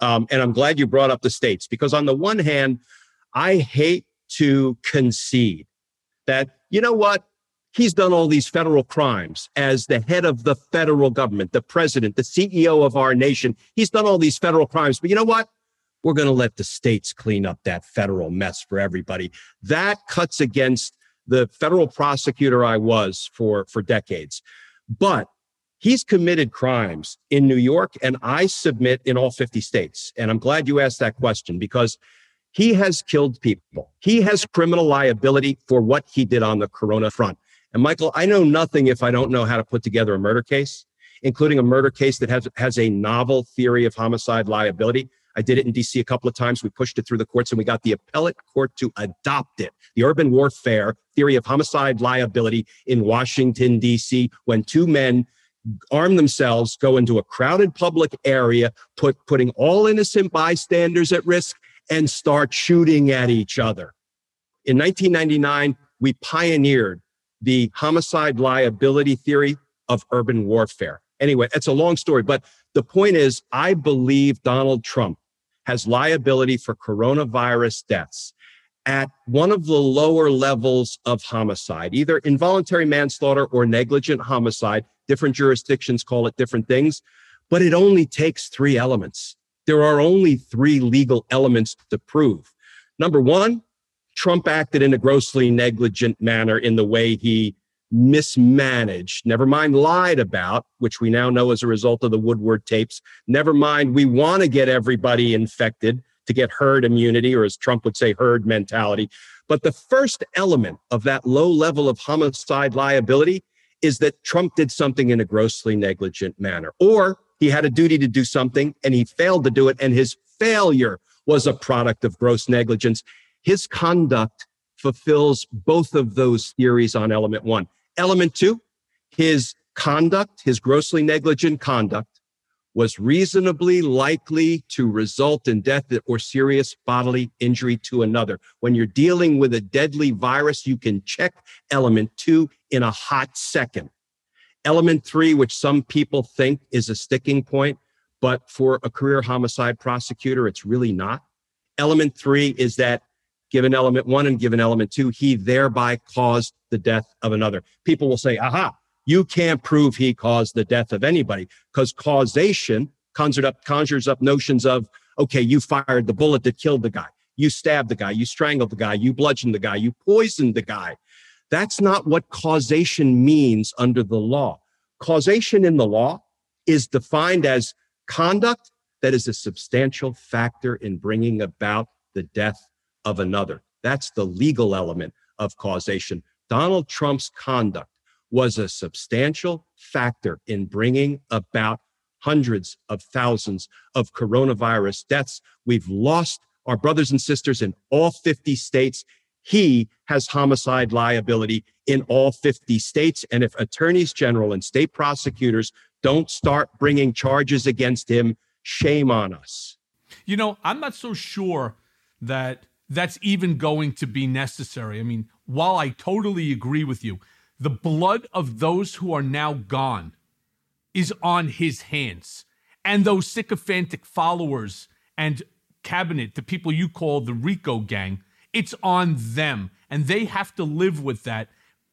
And I'm glad you brought up the states, because on the one hand, I hate to concede that, you know what, he's done all these federal crimes as the head of the federal government, the president, the CEO of our nation. He's done all these federal crimes, but you know what? We're going to let the states clean up that federal mess for everybody. That cuts against the federal prosecutor I was for decades. But he's committed crimes in New York, and I submit in all 50 states. And I'm glad you asked that question, because He has killed people. He has criminal liability for what he did on the corona front. And Michael, I know nothing if I don't know how to put together a murder case, including a murder case that has a novel theory of homicide liability. I did it in D.C. a couple of times. We pushed it through the courts and we got the appellate court to adopt it. The urban warfare theory of homicide liability in Washington, D.C., when two men arm themselves, go into a crowded public area, putting all innocent bystanders at risk and start shooting at each other. In 1999, we pioneered the homicide liability theory of urban warfare. Anyway, it's a long story, but the point is, I believe Donald Trump has liability for coronavirus deaths at one of the lower levels of homicide, either involuntary manslaughter or negligent homicide. Different jurisdictions call it different things, but it only takes three elements. There are only three legal elements to prove. Number one, Trump acted in a grossly negligent manner in the way he mismanaged, never mind lied about, which we now know as a result of the Woodward tapes, never mind we want to get everybody infected to get herd immunity, or as Trump would say, herd mentality. But the first element of that low level of homicide liability is that Trump did something in a grossly negligent manner, or he had a duty to do something and he failed to do it, and his failure was a product of gross negligence. His conduct fulfills both of those theories on element one. Element two, his conduct, his grossly negligent conduct, was reasonably likely to result in death or serious bodily injury to another. When you're dealing with a deadly virus, you can check element two in a hot second. Element three, which some people think is a sticking point, but for a career homicide prosecutor, it's really not. Element three is that given element one and given element two, he thereby caused the death of another. People will say, aha, you can't prove he caused the death of anybody, because causation conjures up notions of, okay, you fired the bullet that killed the guy, you stabbed the guy, you strangled the guy, you bludgeoned the guy, you poisoned the guy. That's not what causation means under the law. Causation in the law is defined as conduct that is a substantial factor in bringing about the death of another. That's the legal element of causation. Donald Trump's conduct was a substantial factor in bringing about hundreds of thousands of coronavirus deaths. We've lost our brothers and sisters in all 50 states. He has homicide liability in all 50 states. And if attorneys general and state prosecutors don't start bringing charges against him, shame on us. You know, I'm not so sure that that's even going to be necessary. I mean, while I totally agree with you, the blood of those who are now gone is on his hands. And those sycophantic followers and cabinet, the people you call the RICO gang, it's on them. And they have to live with that,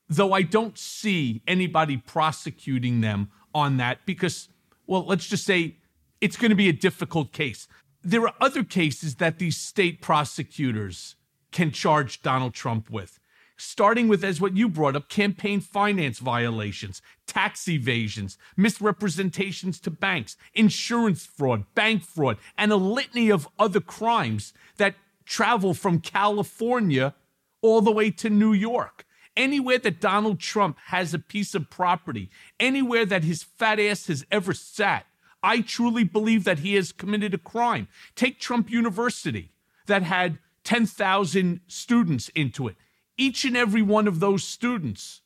though I don't see anybody prosecuting them on that because, well, let's just say it's going to be a difficult case. There are other cases that these state prosecutors can charge Donald Trump with, starting with, as what you brought up, campaign finance violations, tax evasions, misrepresentations to banks, insurance fraud, bank fraud, and a litany of other crimes that travel from California all the way to New York. Anywhere that Donald Trump has a piece of property, anywhere that his fat ass has ever sat, I truly believe that he has committed a crime. Take Trump University that had 10,000 students into it. Each and every one of those students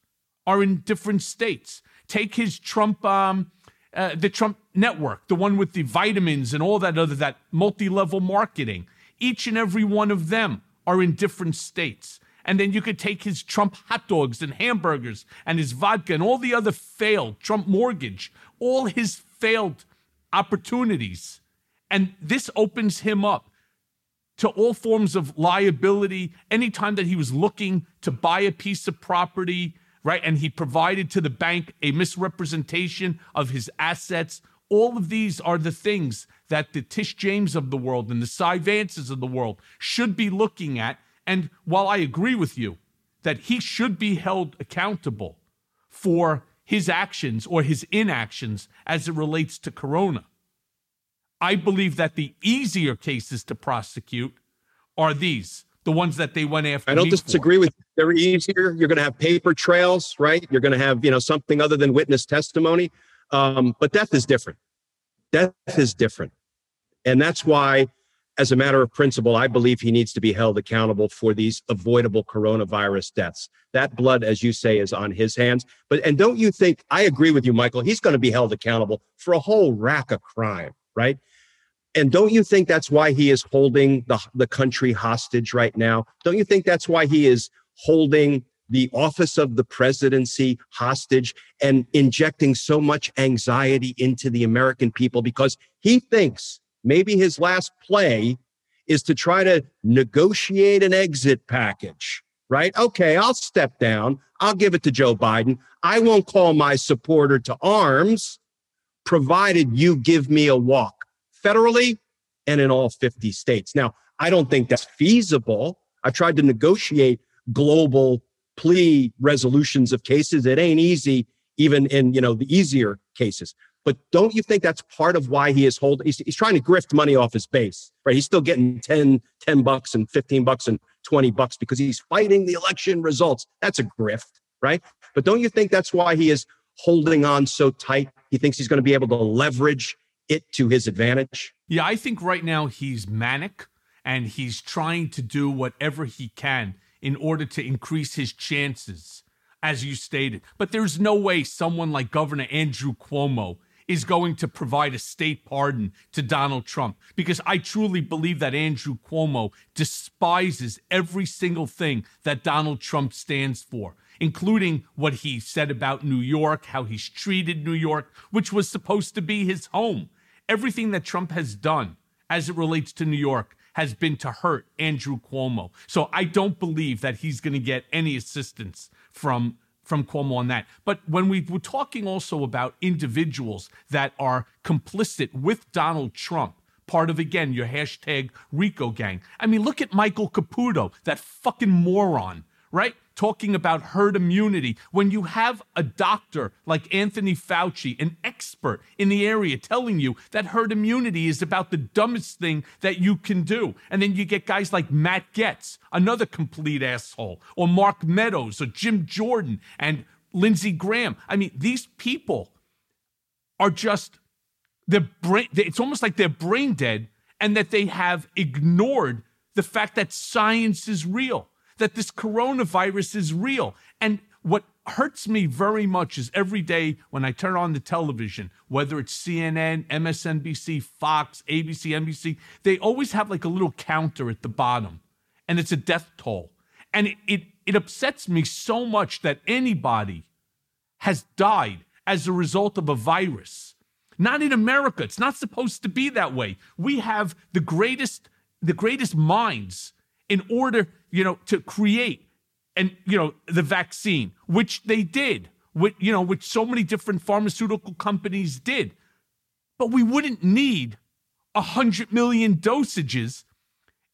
are in different states. Take his Trump, the Trump network, the one with the vitamins and all that other, that multi-level marketing. Each and every one of them are in different states. And then you could take his Trump hot dogs and hamburgers and his vodka and all the other failed, Trump mortgage, all his failed opportunities. And this opens him up to all forms of liability. Anytime that he was looking to buy a piece of property, right, and he provided to the bank a misrepresentation of his assets, all of these are the things that the Tish James of the world and the Cy Vances of the world should be looking at. And while I agree with you that he should be held accountable for his actions or his inactions as it relates to corona, I believe that the easier cases to prosecute are these, the ones that they went after. I don't disagree with you. They're easier. You're going to have paper trails, right? You're going to have, something other than witness testimony. But death is different. Death is different. And that's why, as a matter of principle, I believe he needs to be held accountable for these avoidable coronavirus deaths. That blood, as you say, is on his hands. And don't you think, I agree with you, Michael, he's going to be held accountable for a whole rack of crime, right? And don't you think that's why he is holding the country hostage right now? Don't you think that's why he is holding the office of the presidency hostage and injecting so much anxiety into the American people? Because he thinks maybe his last play is to try to negotiate an exit package, right? Okay, I'll step down. I'll give it to Joe Biden. I won't call my supporter to arms, provided you give me a walk federally and in all 50 states. Now, I don't think that's feasible. I've tried to negotiate global plea resolutions of cases. It ain't easy, even in, the easier cases. But don't you think that's part of why he is holding? He's trying to grift money off his base, right? He's still getting $10 and $15 and $20 because he's fighting the election results. That's a grift, right? But don't you think that's why he is holding on so tight? He thinks he's going to be able to leverage it to his advantage. Yeah, I think right now he's manic and he's trying to do whatever he can in order to increase his chances, as you stated. But there's no way someone like Governor Andrew Cuomo is going to provide a state pardon to Donald Trump, because I truly believe that Andrew Cuomo despises every single thing that Donald Trump stands for, including what he said about New York, how he's treated New York, which was supposed to be his home. Everything that Trump has done as it relates to New York has been to hurt Andrew Cuomo. So I don't believe that he's going to get any assistance from Cuomo on that. But when we were talking also about individuals that are complicit with Donald Trump, part of, again, your hashtag RICO gang. I mean, look at Michael Caputo, that fucking moron, right? Talking about herd immunity. When you have a doctor like Anthony Fauci, an expert in the area, telling you that herd immunity is about the dumbest thing that you can do. And then you get guys like Matt Gaetz, another complete asshole, or Mark Meadows, or Jim Jordan, and Lindsey Graham. I mean, these people are just, it's almost like they're brain dead, and that they have ignored the fact that science is real, that this coronavirus is real. And what hurts me very much is every day when I turn on the television, whether it's CNN, MSNBC, Fox, ABC, NBC, they always have like a little counter at the bottom, and it's a death toll. And it upsets me so much that anybody has died as a result of a virus. Not in America. It's not supposed to be that way. We have the greatest minds in order, to create the vaccine, which they did, which so many different pharmaceutical companies did. But we wouldn't need 100 million dosages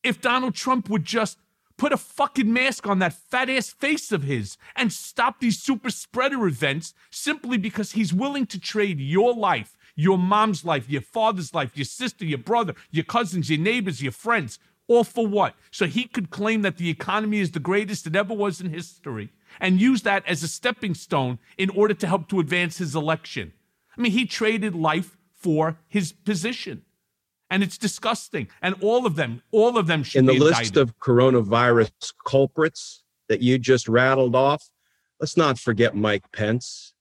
if Donald Trump would just put a fucking mask on that fat ass face of his and stop these super spreader events, simply because he's willing to trade your life, your mom's life, your father's life, your sister, your brother, your cousins, your neighbors, your friends, all for what? So he could claim that the economy is the greatest it ever was in history and use that as a stepping stone in order to help to advance his election. I mean, he traded life for his position. And it's disgusting. And all of them should be indicted. In the list of coronavirus culprits that you just rattled off, let's not forget Mike Pence,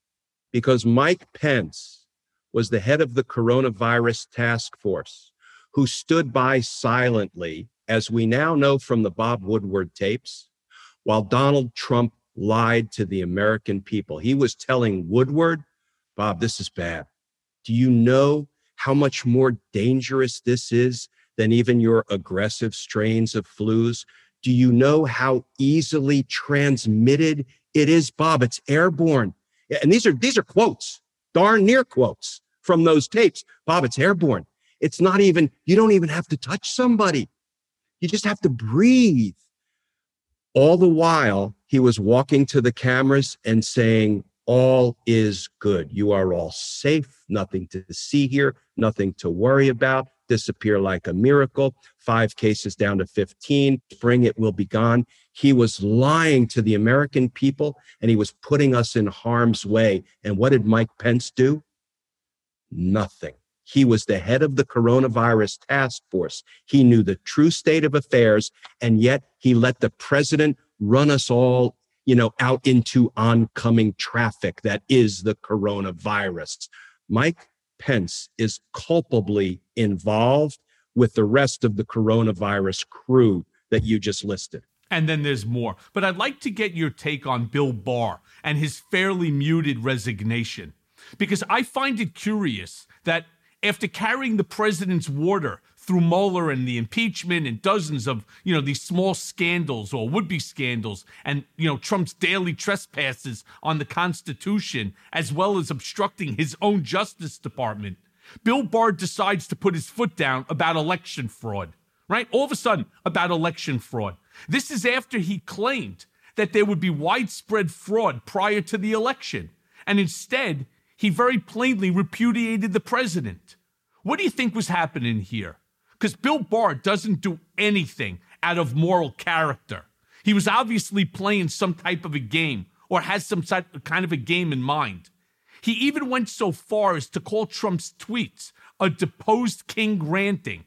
because Mike Pence was the head of the coronavirus task force, who stood by silently, as we now know from the Bob Woodward tapes, while Donald Trump lied to the American people. He was telling Woodward, Bob, this is bad. Do you know how much more dangerous this is than even your aggressive strains of flus? Do you know how easily transmitted it is, Bob? It's airborne. And these are quotes, darn near quotes from those tapes. Bob, it's airborne. It's not even, you don't even have to touch somebody. You just have to breathe. All the while, he was walking to the cameras and saying, all is good. You are all safe. Nothing to see here. Nothing to worry about. disappear like a miracle. 5 cases down to 15. Spring, it will be gone. He was lying to the American people, and he was putting us in harm's way. And what did Mike Pence do? Nothing. He was the head of the coronavirus task force. He knew the true state of affairs, and yet he let the president run us all, out into oncoming traffic that is the coronavirus. Mike Pence is culpably involved with the rest of the coronavirus crew that you just listed. And then there's more. But I'd like to get your take on Bill Barr and his fairly muted resignation, because I find it curious that after carrying the president's water through Mueller and the impeachment and dozens of, these small scandals or would-be scandals and, Trump's daily trespasses on the Constitution, as well as obstructing his own Justice Department, Bill Barr decides to put his foot down about election fraud, right? All of a sudden, about election fraud. This is after he claimed that there would be widespread fraud prior to the election. And instead, he very plainly repudiated the president. What do you think was happening here? Because Bill Barr doesn't do anything out of moral character. He was obviously playing some type of a game or has some kind of a game in mind. He even went so far as to call Trump's tweets a deposed king ranting.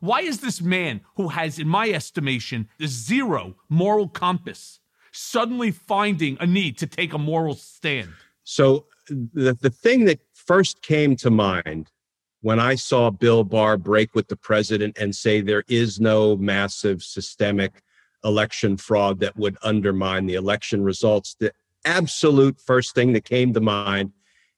Why is this man, who has, in my estimation, zero moral compass, suddenly finding a need to take a moral stand? So the thing that first came to mind when I saw Bill Barr break with the president and say there is no massive systemic election fraud that would undermine the election results, the absolute first thing that came to mind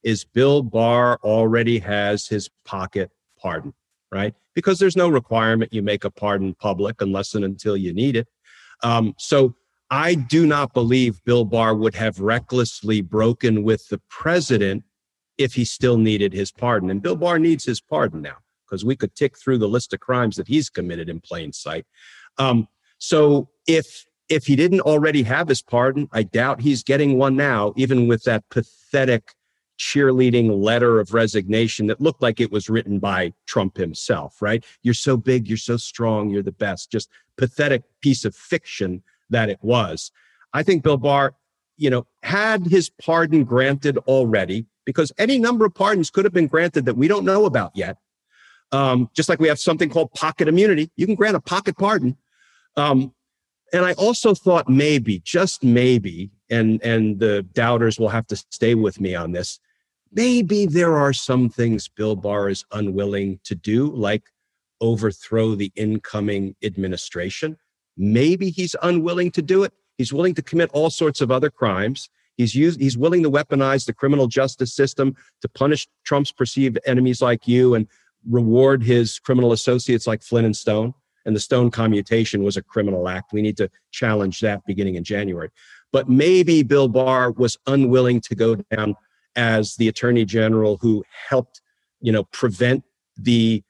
is Bill Barr already has his pocket pardon, right? Because there's no requirement you make a pardon public unless and until you need it. So I do not believe Bill Barr would have recklessly broken with the president if he still needed his pardon. And Bill Barr needs his pardon now, because we could tick through the list of crimes that he's committed in plain sight. So if he didn't already have his pardon, I doubt he's getting one now, even with that pathetic cheerleading letter of resignation that looked like it was written by Trump himself, right? You're so big, you're so strong, you're the best. Just pathetic piece of fiction that it was. I think Bill Barr, had his pardon granted already, because any number of pardons could have been granted that we don't know about yet. Just like we have something called pocket immunity. You can grant a pocket pardon. And I also thought maybe, just maybe, and the doubters will have to stay with me on this, maybe there are some things Bill Barr is unwilling to do, like overthrow the incoming administration. Maybe he's unwilling to do it. He's willing to commit all sorts of other crimes. He's willing to weaponize the criminal justice system to punish Trump's perceived enemies like you and reward his criminal associates like Flynn and Stone. And the Stone commutation was a criminal act. We need to challenge that beginning in January. But maybe Bill Barr was unwilling to go down as the attorney general who helped, prevent the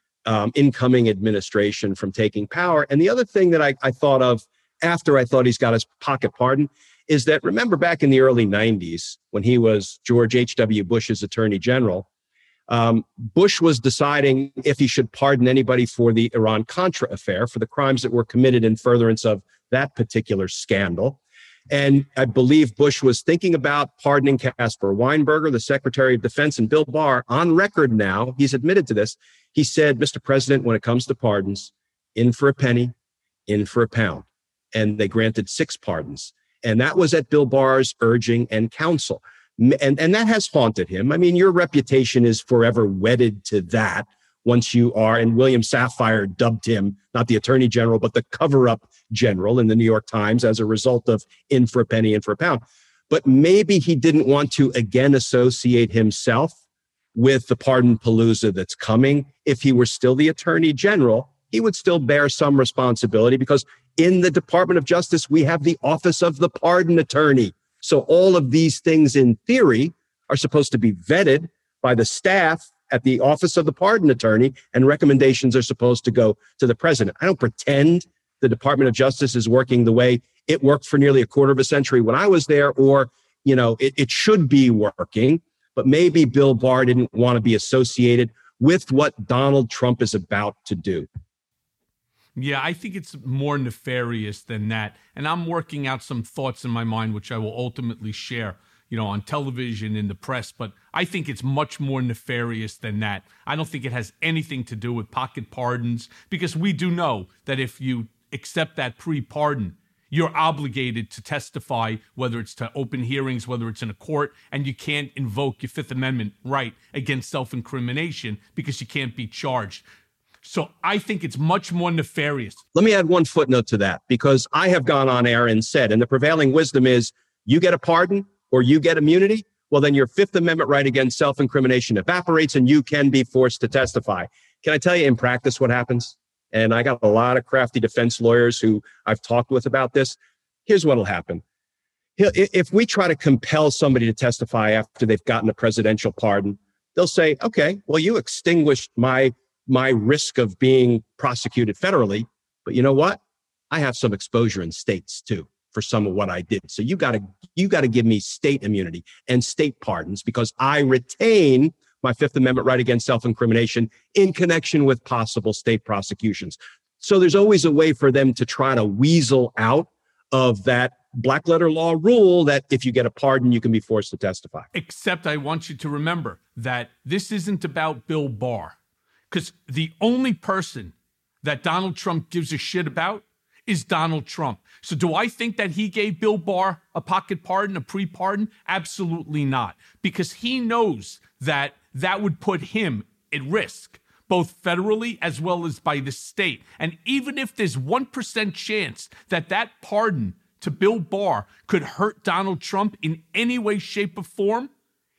incoming administration from taking power. And the other thing that I thought of after I thought he's got his pocket pardon is that, remember back in the early 90s, when he was George H.W. Bush's attorney general, Bush was deciding if he should pardon anybody for the Iran-Contra affair, for the crimes that were committed in furtherance of that particular scandal. And I believe Bush was thinking about pardoning Caspar Weinberger, the Secretary of Defense, and Bill Barr, on record now, he's admitted to this. He said, "Mr. President, when it comes to pardons, in for a penny, in for a pound." And they granted 6 pardons. And that was at Bill Barr's urging and counsel. And that has haunted him. I mean, your reputation is forever wedded to that once you are, and William Safire dubbed him, not the attorney general, but the cover-up general in the New York Times as a result of in for a penny, in for a pound. But maybe he didn't want to again associate himself with the pardon palooza that's coming. If he were still the attorney general, he would still bear some responsibility, because in the Department of Justice, we have the Office of the Pardon Attorney. So all of these things, in theory, are supposed to be vetted by the staff at the Office of the Pardon Attorney, and recommendations are supposed to go to the president. I don't pretend the Department of Justice is working the way it worked for nearly a quarter of a century when I was there, or, it should be working. But maybe Bill Barr didn't want to be associated with what Donald Trump is about to do. Yeah, I think it's more nefarious than that. And I'm working out some thoughts in my mind, which I will ultimately share, you know, on television, in the press. But I think it's much more nefarious than that. I don't think it has anything to do with pocket pardons, because we do know that if you accept that pre-pardon, you're obligated to testify, whether it's to open hearings, whether it's in a court, and you can't invoke your Fifth Amendment right against self-incrimination because you can't be charged. So I think it's much more nefarious. Let me add one footnote to that, because I have gone on air and said, and the prevailing wisdom is, you get a pardon or you get immunity, well, then your Fifth Amendment right against self-incrimination evaporates and you can be forced to testify. Can I tell you in practice what happens? And I got a lot of crafty defense lawyers who I've talked with about this. Here's what'll happen. If we try to compel somebody to testify after they've gotten a presidential pardon, they'll say, okay, well, you extinguished my risk of being prosecuted federally, but you know what? I have some exposure in states too for some of what I did. So you got to give me state immunity and state pardons, because I retain my Fifth Amendment right against self-incrimination in connection with possible state prosecutions. So there's always a way for them to try to weasel out of that black letter law rule that if you get a pardon, you can be forced to testify. Except I want you to remember that this isn't about Bill Barr, because the only person that Donald Trump gives a shit about is Donald Trump. So do I think that he gave Bill Barr a pocket pardon, a pre-pardon? Absolutely not, because he knows that that would put him at risk, both federally as well as by the state. And even if there's 1% chance that that pardon to Bill Barr could hurt Donald Trump in any way, shape, or form,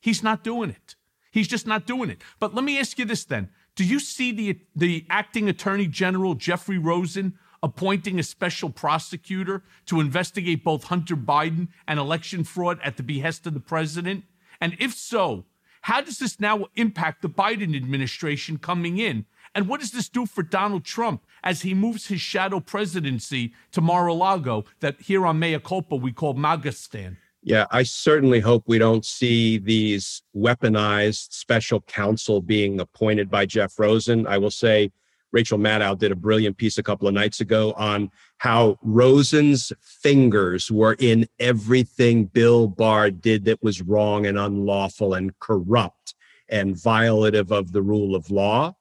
he's not doing it. He's just not doing it. But let me ask you this then. Do you see the acting attorney general, Jeffrey Rosen, appointing a special prosecutor to investigate both Hunter Biden and election fraud at the behest of the president? And if so, how does this now impact the Biden administration coming in? And what does this do for Donald Trump as he moves his shadow presidency to Mar-a-Lago, that here on Mea Culpa we call MAGAstan? Yeah, I certainly hope we don't see these weaponized special counsel being appointed by Jeff Rosen. I will say Rachel Maddow did a brilliant piece a couple of nights ago on how Rosen's fingers were in everything Bill Barr did that was wrong and unlawful and corrupt and violative of the rule of law,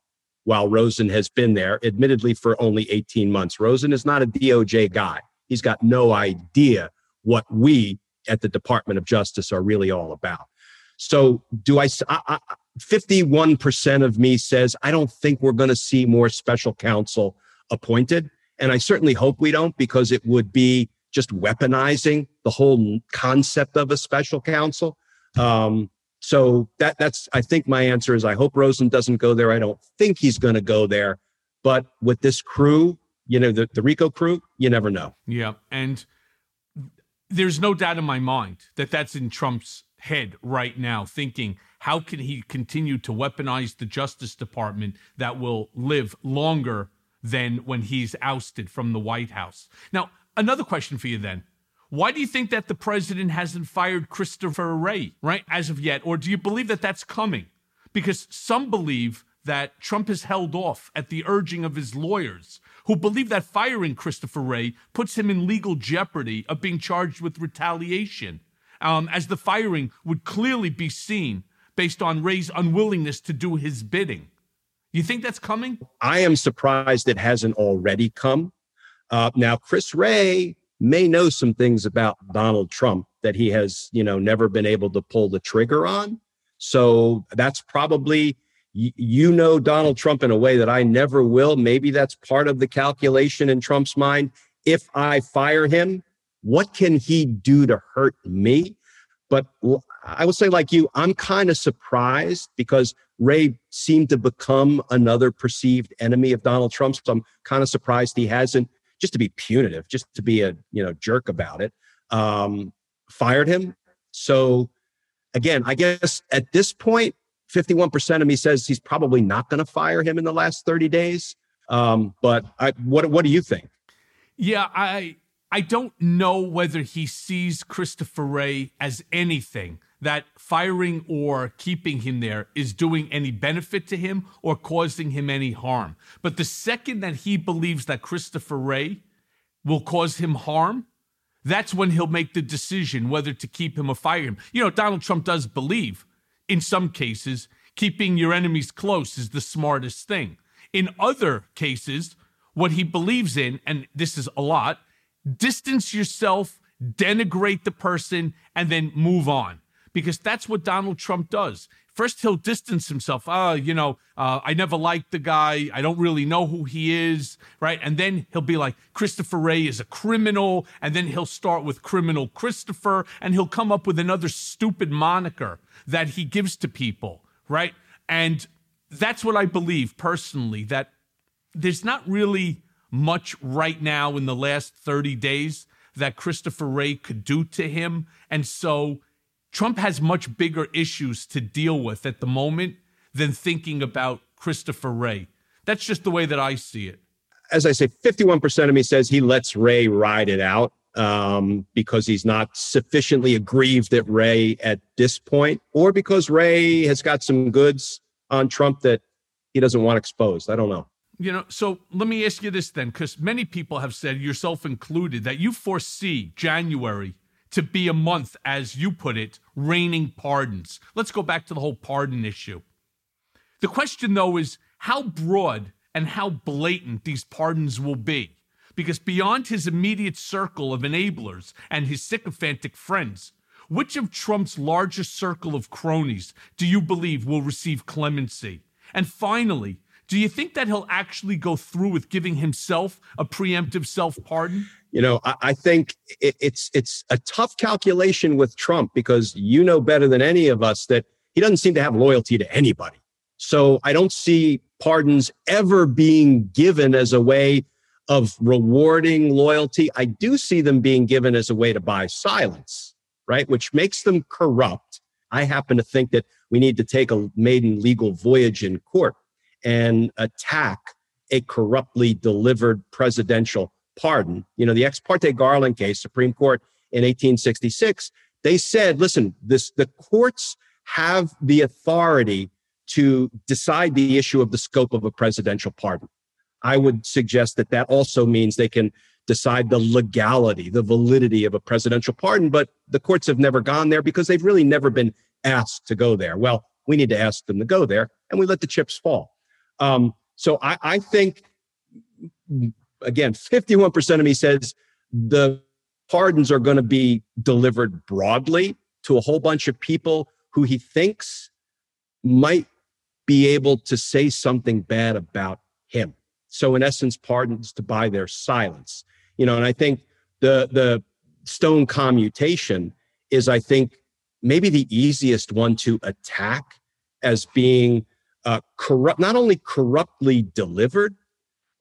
while Rosen has been there, admittedly, for only 18 months. Rosen is not a DOJ guy. He's got no idea what we at the Department of Justice are really all about. So do I 51% of me says, I don't think we're going to see more special counsel appointed. And I certainly hope we don't, because it would be just weaponizing the whole concept of a special counsel. So that's, I think my answer is, I hope Rosen doesn't go there. I don't think he's going to go there. But with this crew, you know, the RICO crew, you never know. Yeah. And there's no doubt in my mind that that's in Trump's head right now, thinking, how can he continue to weaponize the Justice Department that will live longer than when he's ousted from the White House? Now, another question for you then. Why do you think that the president hasn't fired Christopher Wray, right, as of yet? Or do you believe that that's coming? Because some believe that Trump has held off at the urging of his lawyers, who believe that firing Christopher Wray puts him in legal jeopardy of being charged with retaliation. As the firing would clearly be seen based on Ray's unwillingness to do his bidding. You think that's coming? I am surprised it hasn't already come. Now, Chris Wray may know some things about Donald Trump that he has, you know, never been able to pull the trigger on. So that's probably, you know, Donald Trump in a way that I never will. Maybe that's part of the calculation in Trump's mind. If I fire him, what can he do to hurt me? But I will say, like you, I'm kind of surprised, because Wray seemed to become another perceived enemy of Donald Trump. So I'm kind of surprised he hasn't, just to be punitive, just to be a, you know, jerk about it, fired him. So again, I guess at this point, 51% of me says he's probably not going to fire him in the last 30 days. But what do you think? Yeah, I don't know whether he sees Christopher Wray as anything that firing or keeping him there is doing any benefit to him or causing him any harm. But the second that he believes that Christopher Wray will cause him harm, that's when he'll make the decision whether to keep him or fire him. You know, Donald Trump does believe, in some cases, keeping your enemies close is the smartest thing. In other cases, what he believes in, and this is a lot, distance yourself, denigrate the person, and then move on. Because that's what Donald Trump does. First, he'll distance himself. I never liked the guy. I don't really know who he is, right? And then he'll be like, Christopher Wray is a criminal. And then he'll start with Criminal Christopher. And he'll come up with another stupid moniker that he gives to people, right? And that's what I believe personally, that there's not really much right now in the last 30 days that Christopher Wray could do to him. And so Trump has much bigger issues to deal with at the moment than thinking about Christopher Wray. That's just the way that I see it. As I say, 51% of me says he lets Wray ride it out because he's not sufficiently aggrieved at Wray at this point, or because Wray has got some goods on Trump that he doesn't want exposed. I don't know. You know, so let me ask you this then, because many people have said, yourself included, that you foresee January to be a month, as you put it, raining pardons. Let's go back to the whole pardon issue. The question, though, is how broad and how blatant these pardons will be, because beyond his immediate circle of enablers and his sycophantic friends, which of Trump's larger circle of cronies do you believe will receive clemency? And finally, do you think that he'll actually go through with giving himself a preemptive self-pardon? You know, I think it's a tough calculation with Trump, because you know better than any of us that he doesn't seem to have loyalty to anybody. So I don't see pardons ever being given as a way of rewarding loyalty. I do see them being given as a way to buy silence, right? Which makes them corrupt. I happen to think that we need to take a maiden legal voyage in court and attack a corruptly delivered presidential pardon. You know, the Ex parte Garland case, Supreme Court in 1866, they said, listen, the courts have the authority to decide the issue of the scope of a presidential pardon. I would suggest that that also means they can decide the legality, the validity of a presidential pardon, but the courts have never gone there because they've really never been asked to go there. Well, we need to ask them to go there, and we let the chips fall. So I think, again, 51% of me says the pardons are going to be delivered broadly to a whole bunch of people who he thinks might be able to say something bad about him. So in essence, pardons to buy their silence. You know, and I think the Stone commutation is, I think, maybe the easiest one to attack as being corrupt, not only corruptly delivered,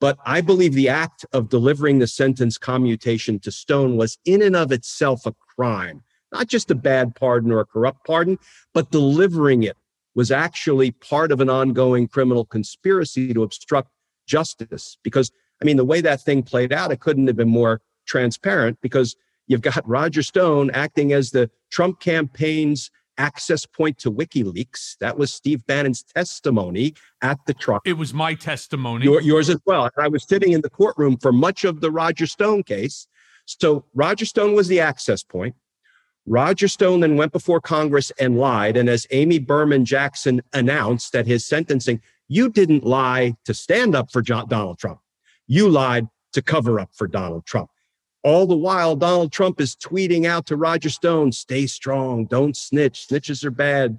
but I believe the act of delivering the sentence commutation to Stone was in and of itself a crime, not just a bad pardon or a corrupt pardon, but delivering it was actually part of an ongoing criminal conspiracy to obstruct justice. Because, I mean, the way that thing played out, it couldn't have been more transparent, because you've got Roger Stone acting as the Trump campaign's access point to WikiLeaks. That was Steve Bannon's testimony at the trial. It was my testimony. Yours as well. I was sitting in the courtroom for much of the Roger Stone case. So Roger Stone was the access point. Roger Stone then went before Congress and lied. And as Amy Berman Jackson announced at his sentencing, you didn't lie to stand up for Donald Trump. You lied to cover up for Donald Trump. All the while, Donald Trump is tweeting out to Roger Stone, stay strong, don't snitch, snitches are bad.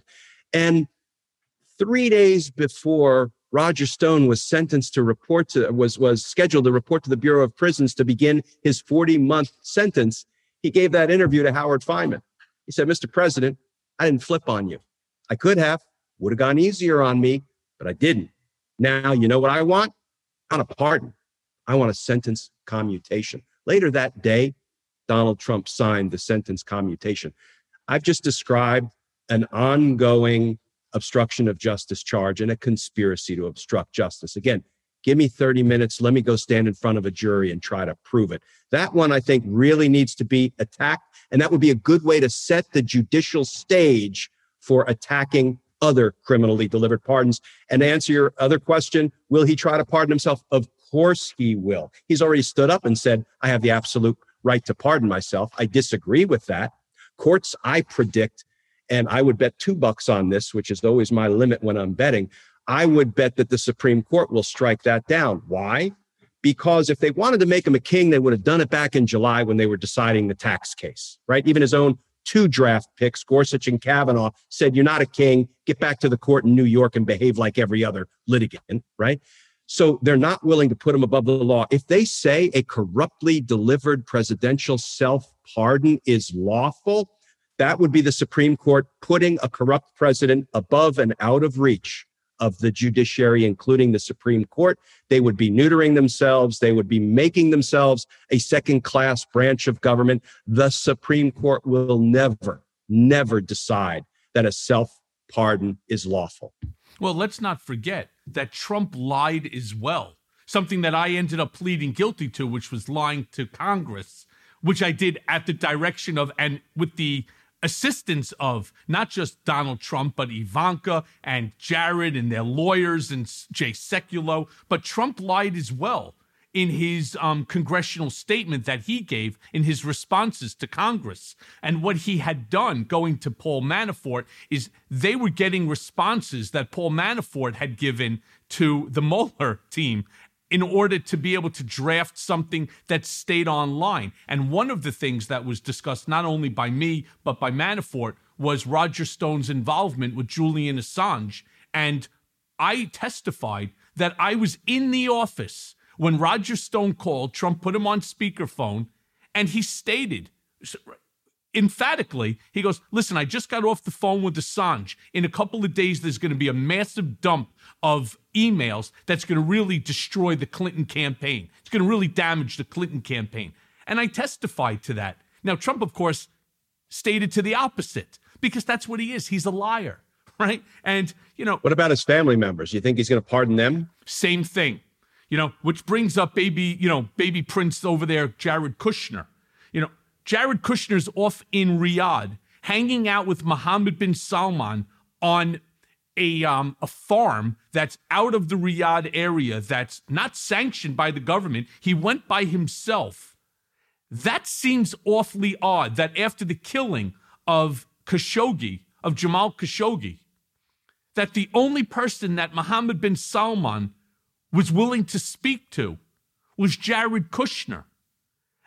And 3 days before Roger Stone was sentenced to report to, was scheduled to report to the Bureau of Prisons to begin his 40-month sentence, he gave that interview to Howard Fineman. He said, Mr. President, I didn't flip on you. I could have, would have gone easier on me, but I didn't. Now, you know what I want? I want a pardon. I want a sentence commutation. Later that day, Donald Trump signed the sentence commutation. I've just described an ongoing obstruction of justice charge and a conspiracy to obstruct justice. Again, Give me 30 minutes. Let me go stand in front of a jury and try to prove it. That one, I think, really needs to be attacked. And that would be a good way to set the judicial stage for attacking other criminally delivered pardons. And to answer your other question, will he try to pardon himself? Of course he will. He's already stood up and said, I have the absolute right to pardon myself. I disagree with that. Courts, I predict, and I would bet $2 on this, which is always my limit when I'm betting, I would bet that the Supreme Court will strike that down. Why? Because if they wanted to make him a king, they would have done it back in July when they were deciding the tax case, right? Even his own two draft picks, Gorsuch and Kavanaugh, said, you're not a king. Get back to the court in New York and behave like every other litigant, right? So they're not willing to put him above the law. If they say a corruptly delivered presidential self-pardon is lawful, that would be the Supreme Court putting a corrupt president above and out of reach of the judiciary, including the Supreme Court. They would be neutering themselves. They would be making themselves a second-class branch of government. The Supreme Court will never, never decide that a self-pardon is lawful. Well, let's not forget that Trump lied as well, something that I ended up pleading guilty to, which was lying to Congress, which I did at the direction of and with the assistance of not just Donald Trump, but Ivanka and Jared and their lawyers and Jay Sekulow. But Trump lied as well in his congressional statement that he gave in his responses to Congress. And what he had done going to Paul Manafort is they were getting responses that Paul Manafort had given to the Mueller team in order to be able to draft something that stayed online. And one of the things that was discussed not only by me, but by Manafort, was Roger Stone's involvement with Julian Assange. And I testified that I was in the office when Roger Stone called. Trump put him on speakerphone, and he stated emphatically, he goes, listen, I just got off the phone with Assange. In a couple of days, there's going to be a massive dump of emails that's going to really destroy the Clinton campaign. It's going to really damage the Clinton campaign. And I testified to that. Now, Trump, of course, stated to the opposite, because that's what he is. He's a liar, right? And, you know. What about his family members? You think he's going to pardon them? Same thing, you know, which brings up baby Prince over there, Jared Kushner. You know, Jared Kushner's off in Riyadh, hanging out with Mohammed bin Salman on a farm that's out of the Riyadh area that's not sanctioned by the government. He went by himself. That seems awfully odd, that after the killing of Khashoggi, of Jamal Khashoggi, that the only person that Mohammed bin Salman was willing to speak to was Jared Kushner.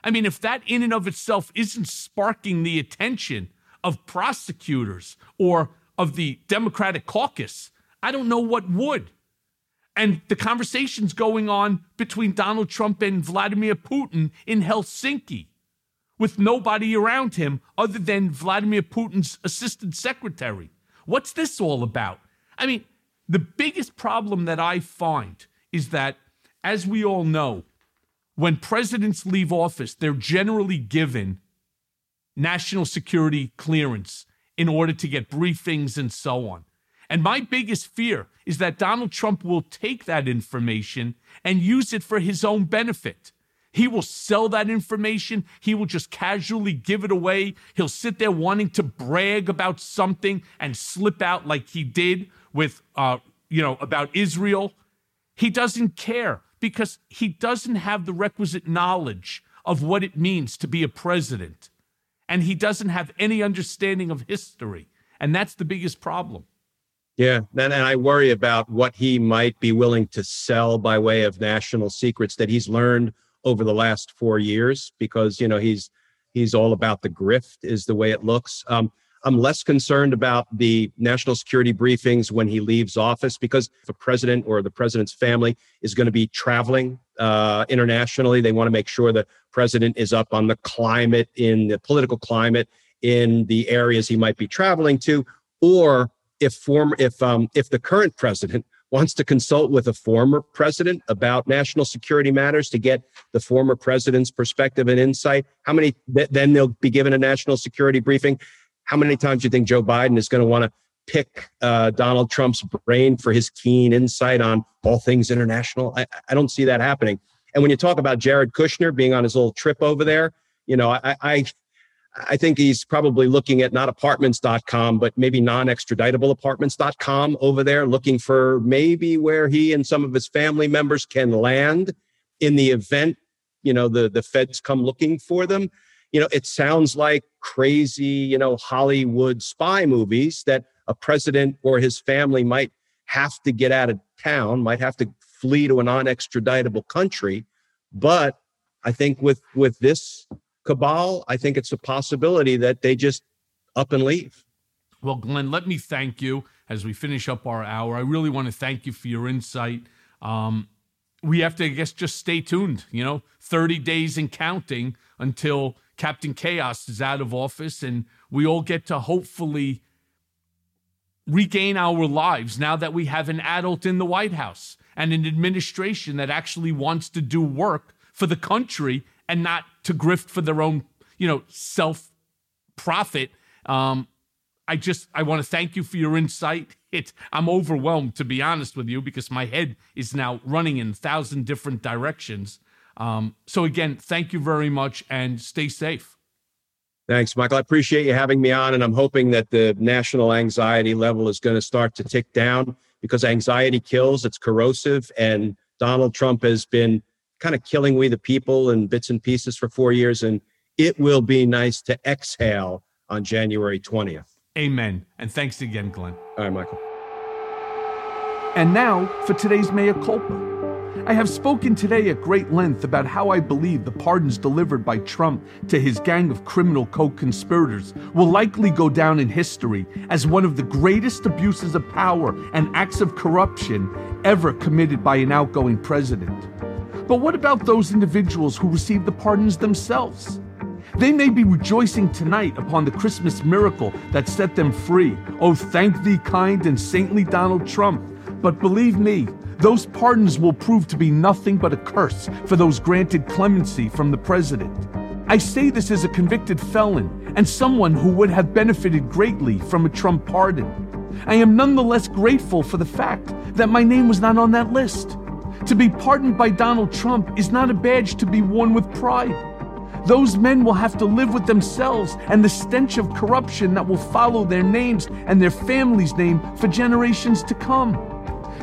I mean, if that in and of itself isn't sparking the attention of prosecutors or of the Democratic caucus, I don't know what would. And the conversations going on between Donald Trump and Vladimir Putin in Helsinki with nobody around him other than Vladimir Putin's assistant secretary. What's this all about? I mean, the biggest problem that I find is that, as we all know, when presidents leave office, they're generally given national security clearance in order to get briefings and so on. And my biggest fear is that Donald Trump will take that information and use it for his own benefit. He will sell that information. He will just casually give it away. He'll sit there wanting to brag about something and slip out like he did with, about Israel. He doesn't care, because he doesn't have the requisite knowledge of what it means to be a president. And he doesn't have any understanding of history. And that's the biggest problem. Yeah, and I worry about what he might be willing to sell by way of national secrets that he's learned over the last 4 years, because, you know, he's all about the grift is the way it looks. I'm less concerned about the national security briefings when he leaves office, because if a president or the president's family is going to be traveling internationally, they want to make sure the president is up on the climate, in the political climate, in the areas he might be traveling to. Or if the current president wants to consult with a former president about national security matters to get the former president's perspective and insight, then they'll be given a national security briefing. How many times do you think Joe Biden is going to want to pick Donald Trump's brain for his keen insight on all things international. I don't see that happening. And when you talk about Jared Kushner being on his little trip over there, you know, I think he's probably looking at not apartments.com, but maybe non-extraditable apartments.com over there, looking for maybe where he and some of his family members can land in the event, you know, the feds come looking for them. You know, it sounds like crazy, you know, Hollywood spy movies that a president or his family might have to get out of town, might have to flee to a non-extraditable country. But I think with this cabal, I think it's a possibility that they just up and leave. Well, Glenn, let me thank you as we finish up our hour. I really want to thank you for your insight. We have to, I guess, just stay tuned, you know, 30 days and counting until Captain Chaos is out of office and we all get to hopefully regain our lives now that we have an adult in the White House and an administration that actually wants to do work for the country and not to grift for their own, you know, self-profit. I want to thank you for your insight. I'm overwhelmed, to be honest with you, because my head is now running in 1,000 different directions. So again, thank you very much and stay safe. Thanks, Michael. I appreciate you having me on, and I'm hoping that the national anxiety level is going to start to tick down because anxiety kills, it's corrosive, and Donald Trump has been kind of killing we the people in bits and pieces for 4 years, and it will be nice to exhale on January 20th. Amen. And thanks again, Glenn. All right, Michael. And now for today's Mea Culpa. I have spoken today at great length about how I believe the pardons delivered by Trump to his gang of criminal co-conspirators will likely go down in history as one of the greatest abuses of power and acts of corruption ever committed by an outgoing president. But what about those individuals who received the pardons themselves? They may be rejoicing tonight upon the Christmas miracle that set them free. Oh, thank thee, kind and saintly Donald Trump. But believe me, those pardons will prove to be nothing but a curse for those granted clemency from the president. I say this as a convicted felon and someone who would have benefited greatly from a Trump pardon. I am nonetheless grateful for the fact that my name was not on that list. To be pardoned by Donald Trump is not a badge to be worn with pride. Those men will have to live with themselves and the stench of corruption that will follow their names and their family's name for generations to come.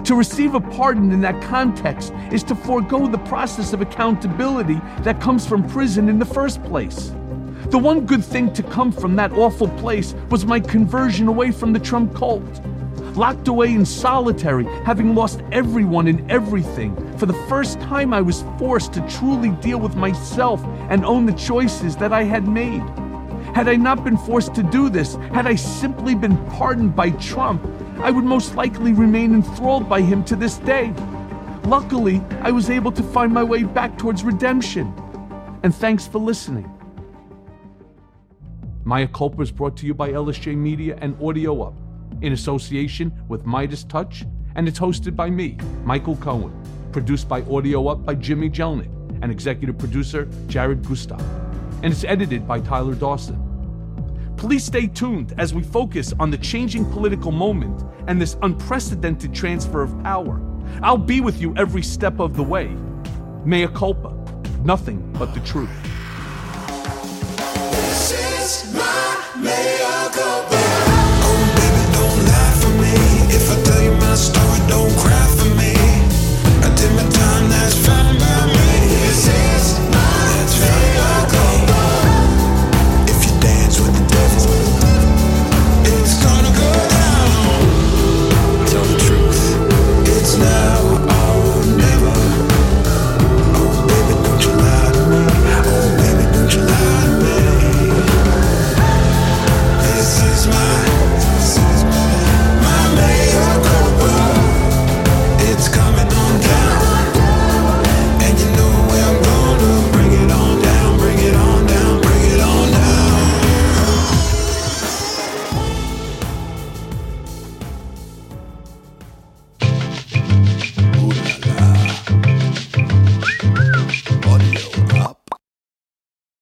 To receive a pardon in that context is to forego the process of accountability that comes from prison in the first place. The one good thing to come from that awful place was my conversion away from the Trump cult. Locked away in solitary, having lost everyone and everything, for the first time I was forced to truly deal with myself and own the choices that I had made. Had I not been forced to do this, had I simply been pardoned by Trump, I would most likely remain enthralled by him to this day. Luckily, I was able to find my way back towards redemption. And thanks for listening. Mea Culpa is brought to you by LSJ Media and Audio Up, in association with Midas Touch, and it's hosted by me, Michael Cohen, produced by Audio Up by Jimmy Jelnick, and executive producer Jared Gustav, and it's edited by Tyler Dawson. Please stay tuned as we focus on the changing political moment and this unprecedented transfer of power. I'll be with you every step of the way. Mea Culpa, nothing but the truth. This is my Mea Culpa.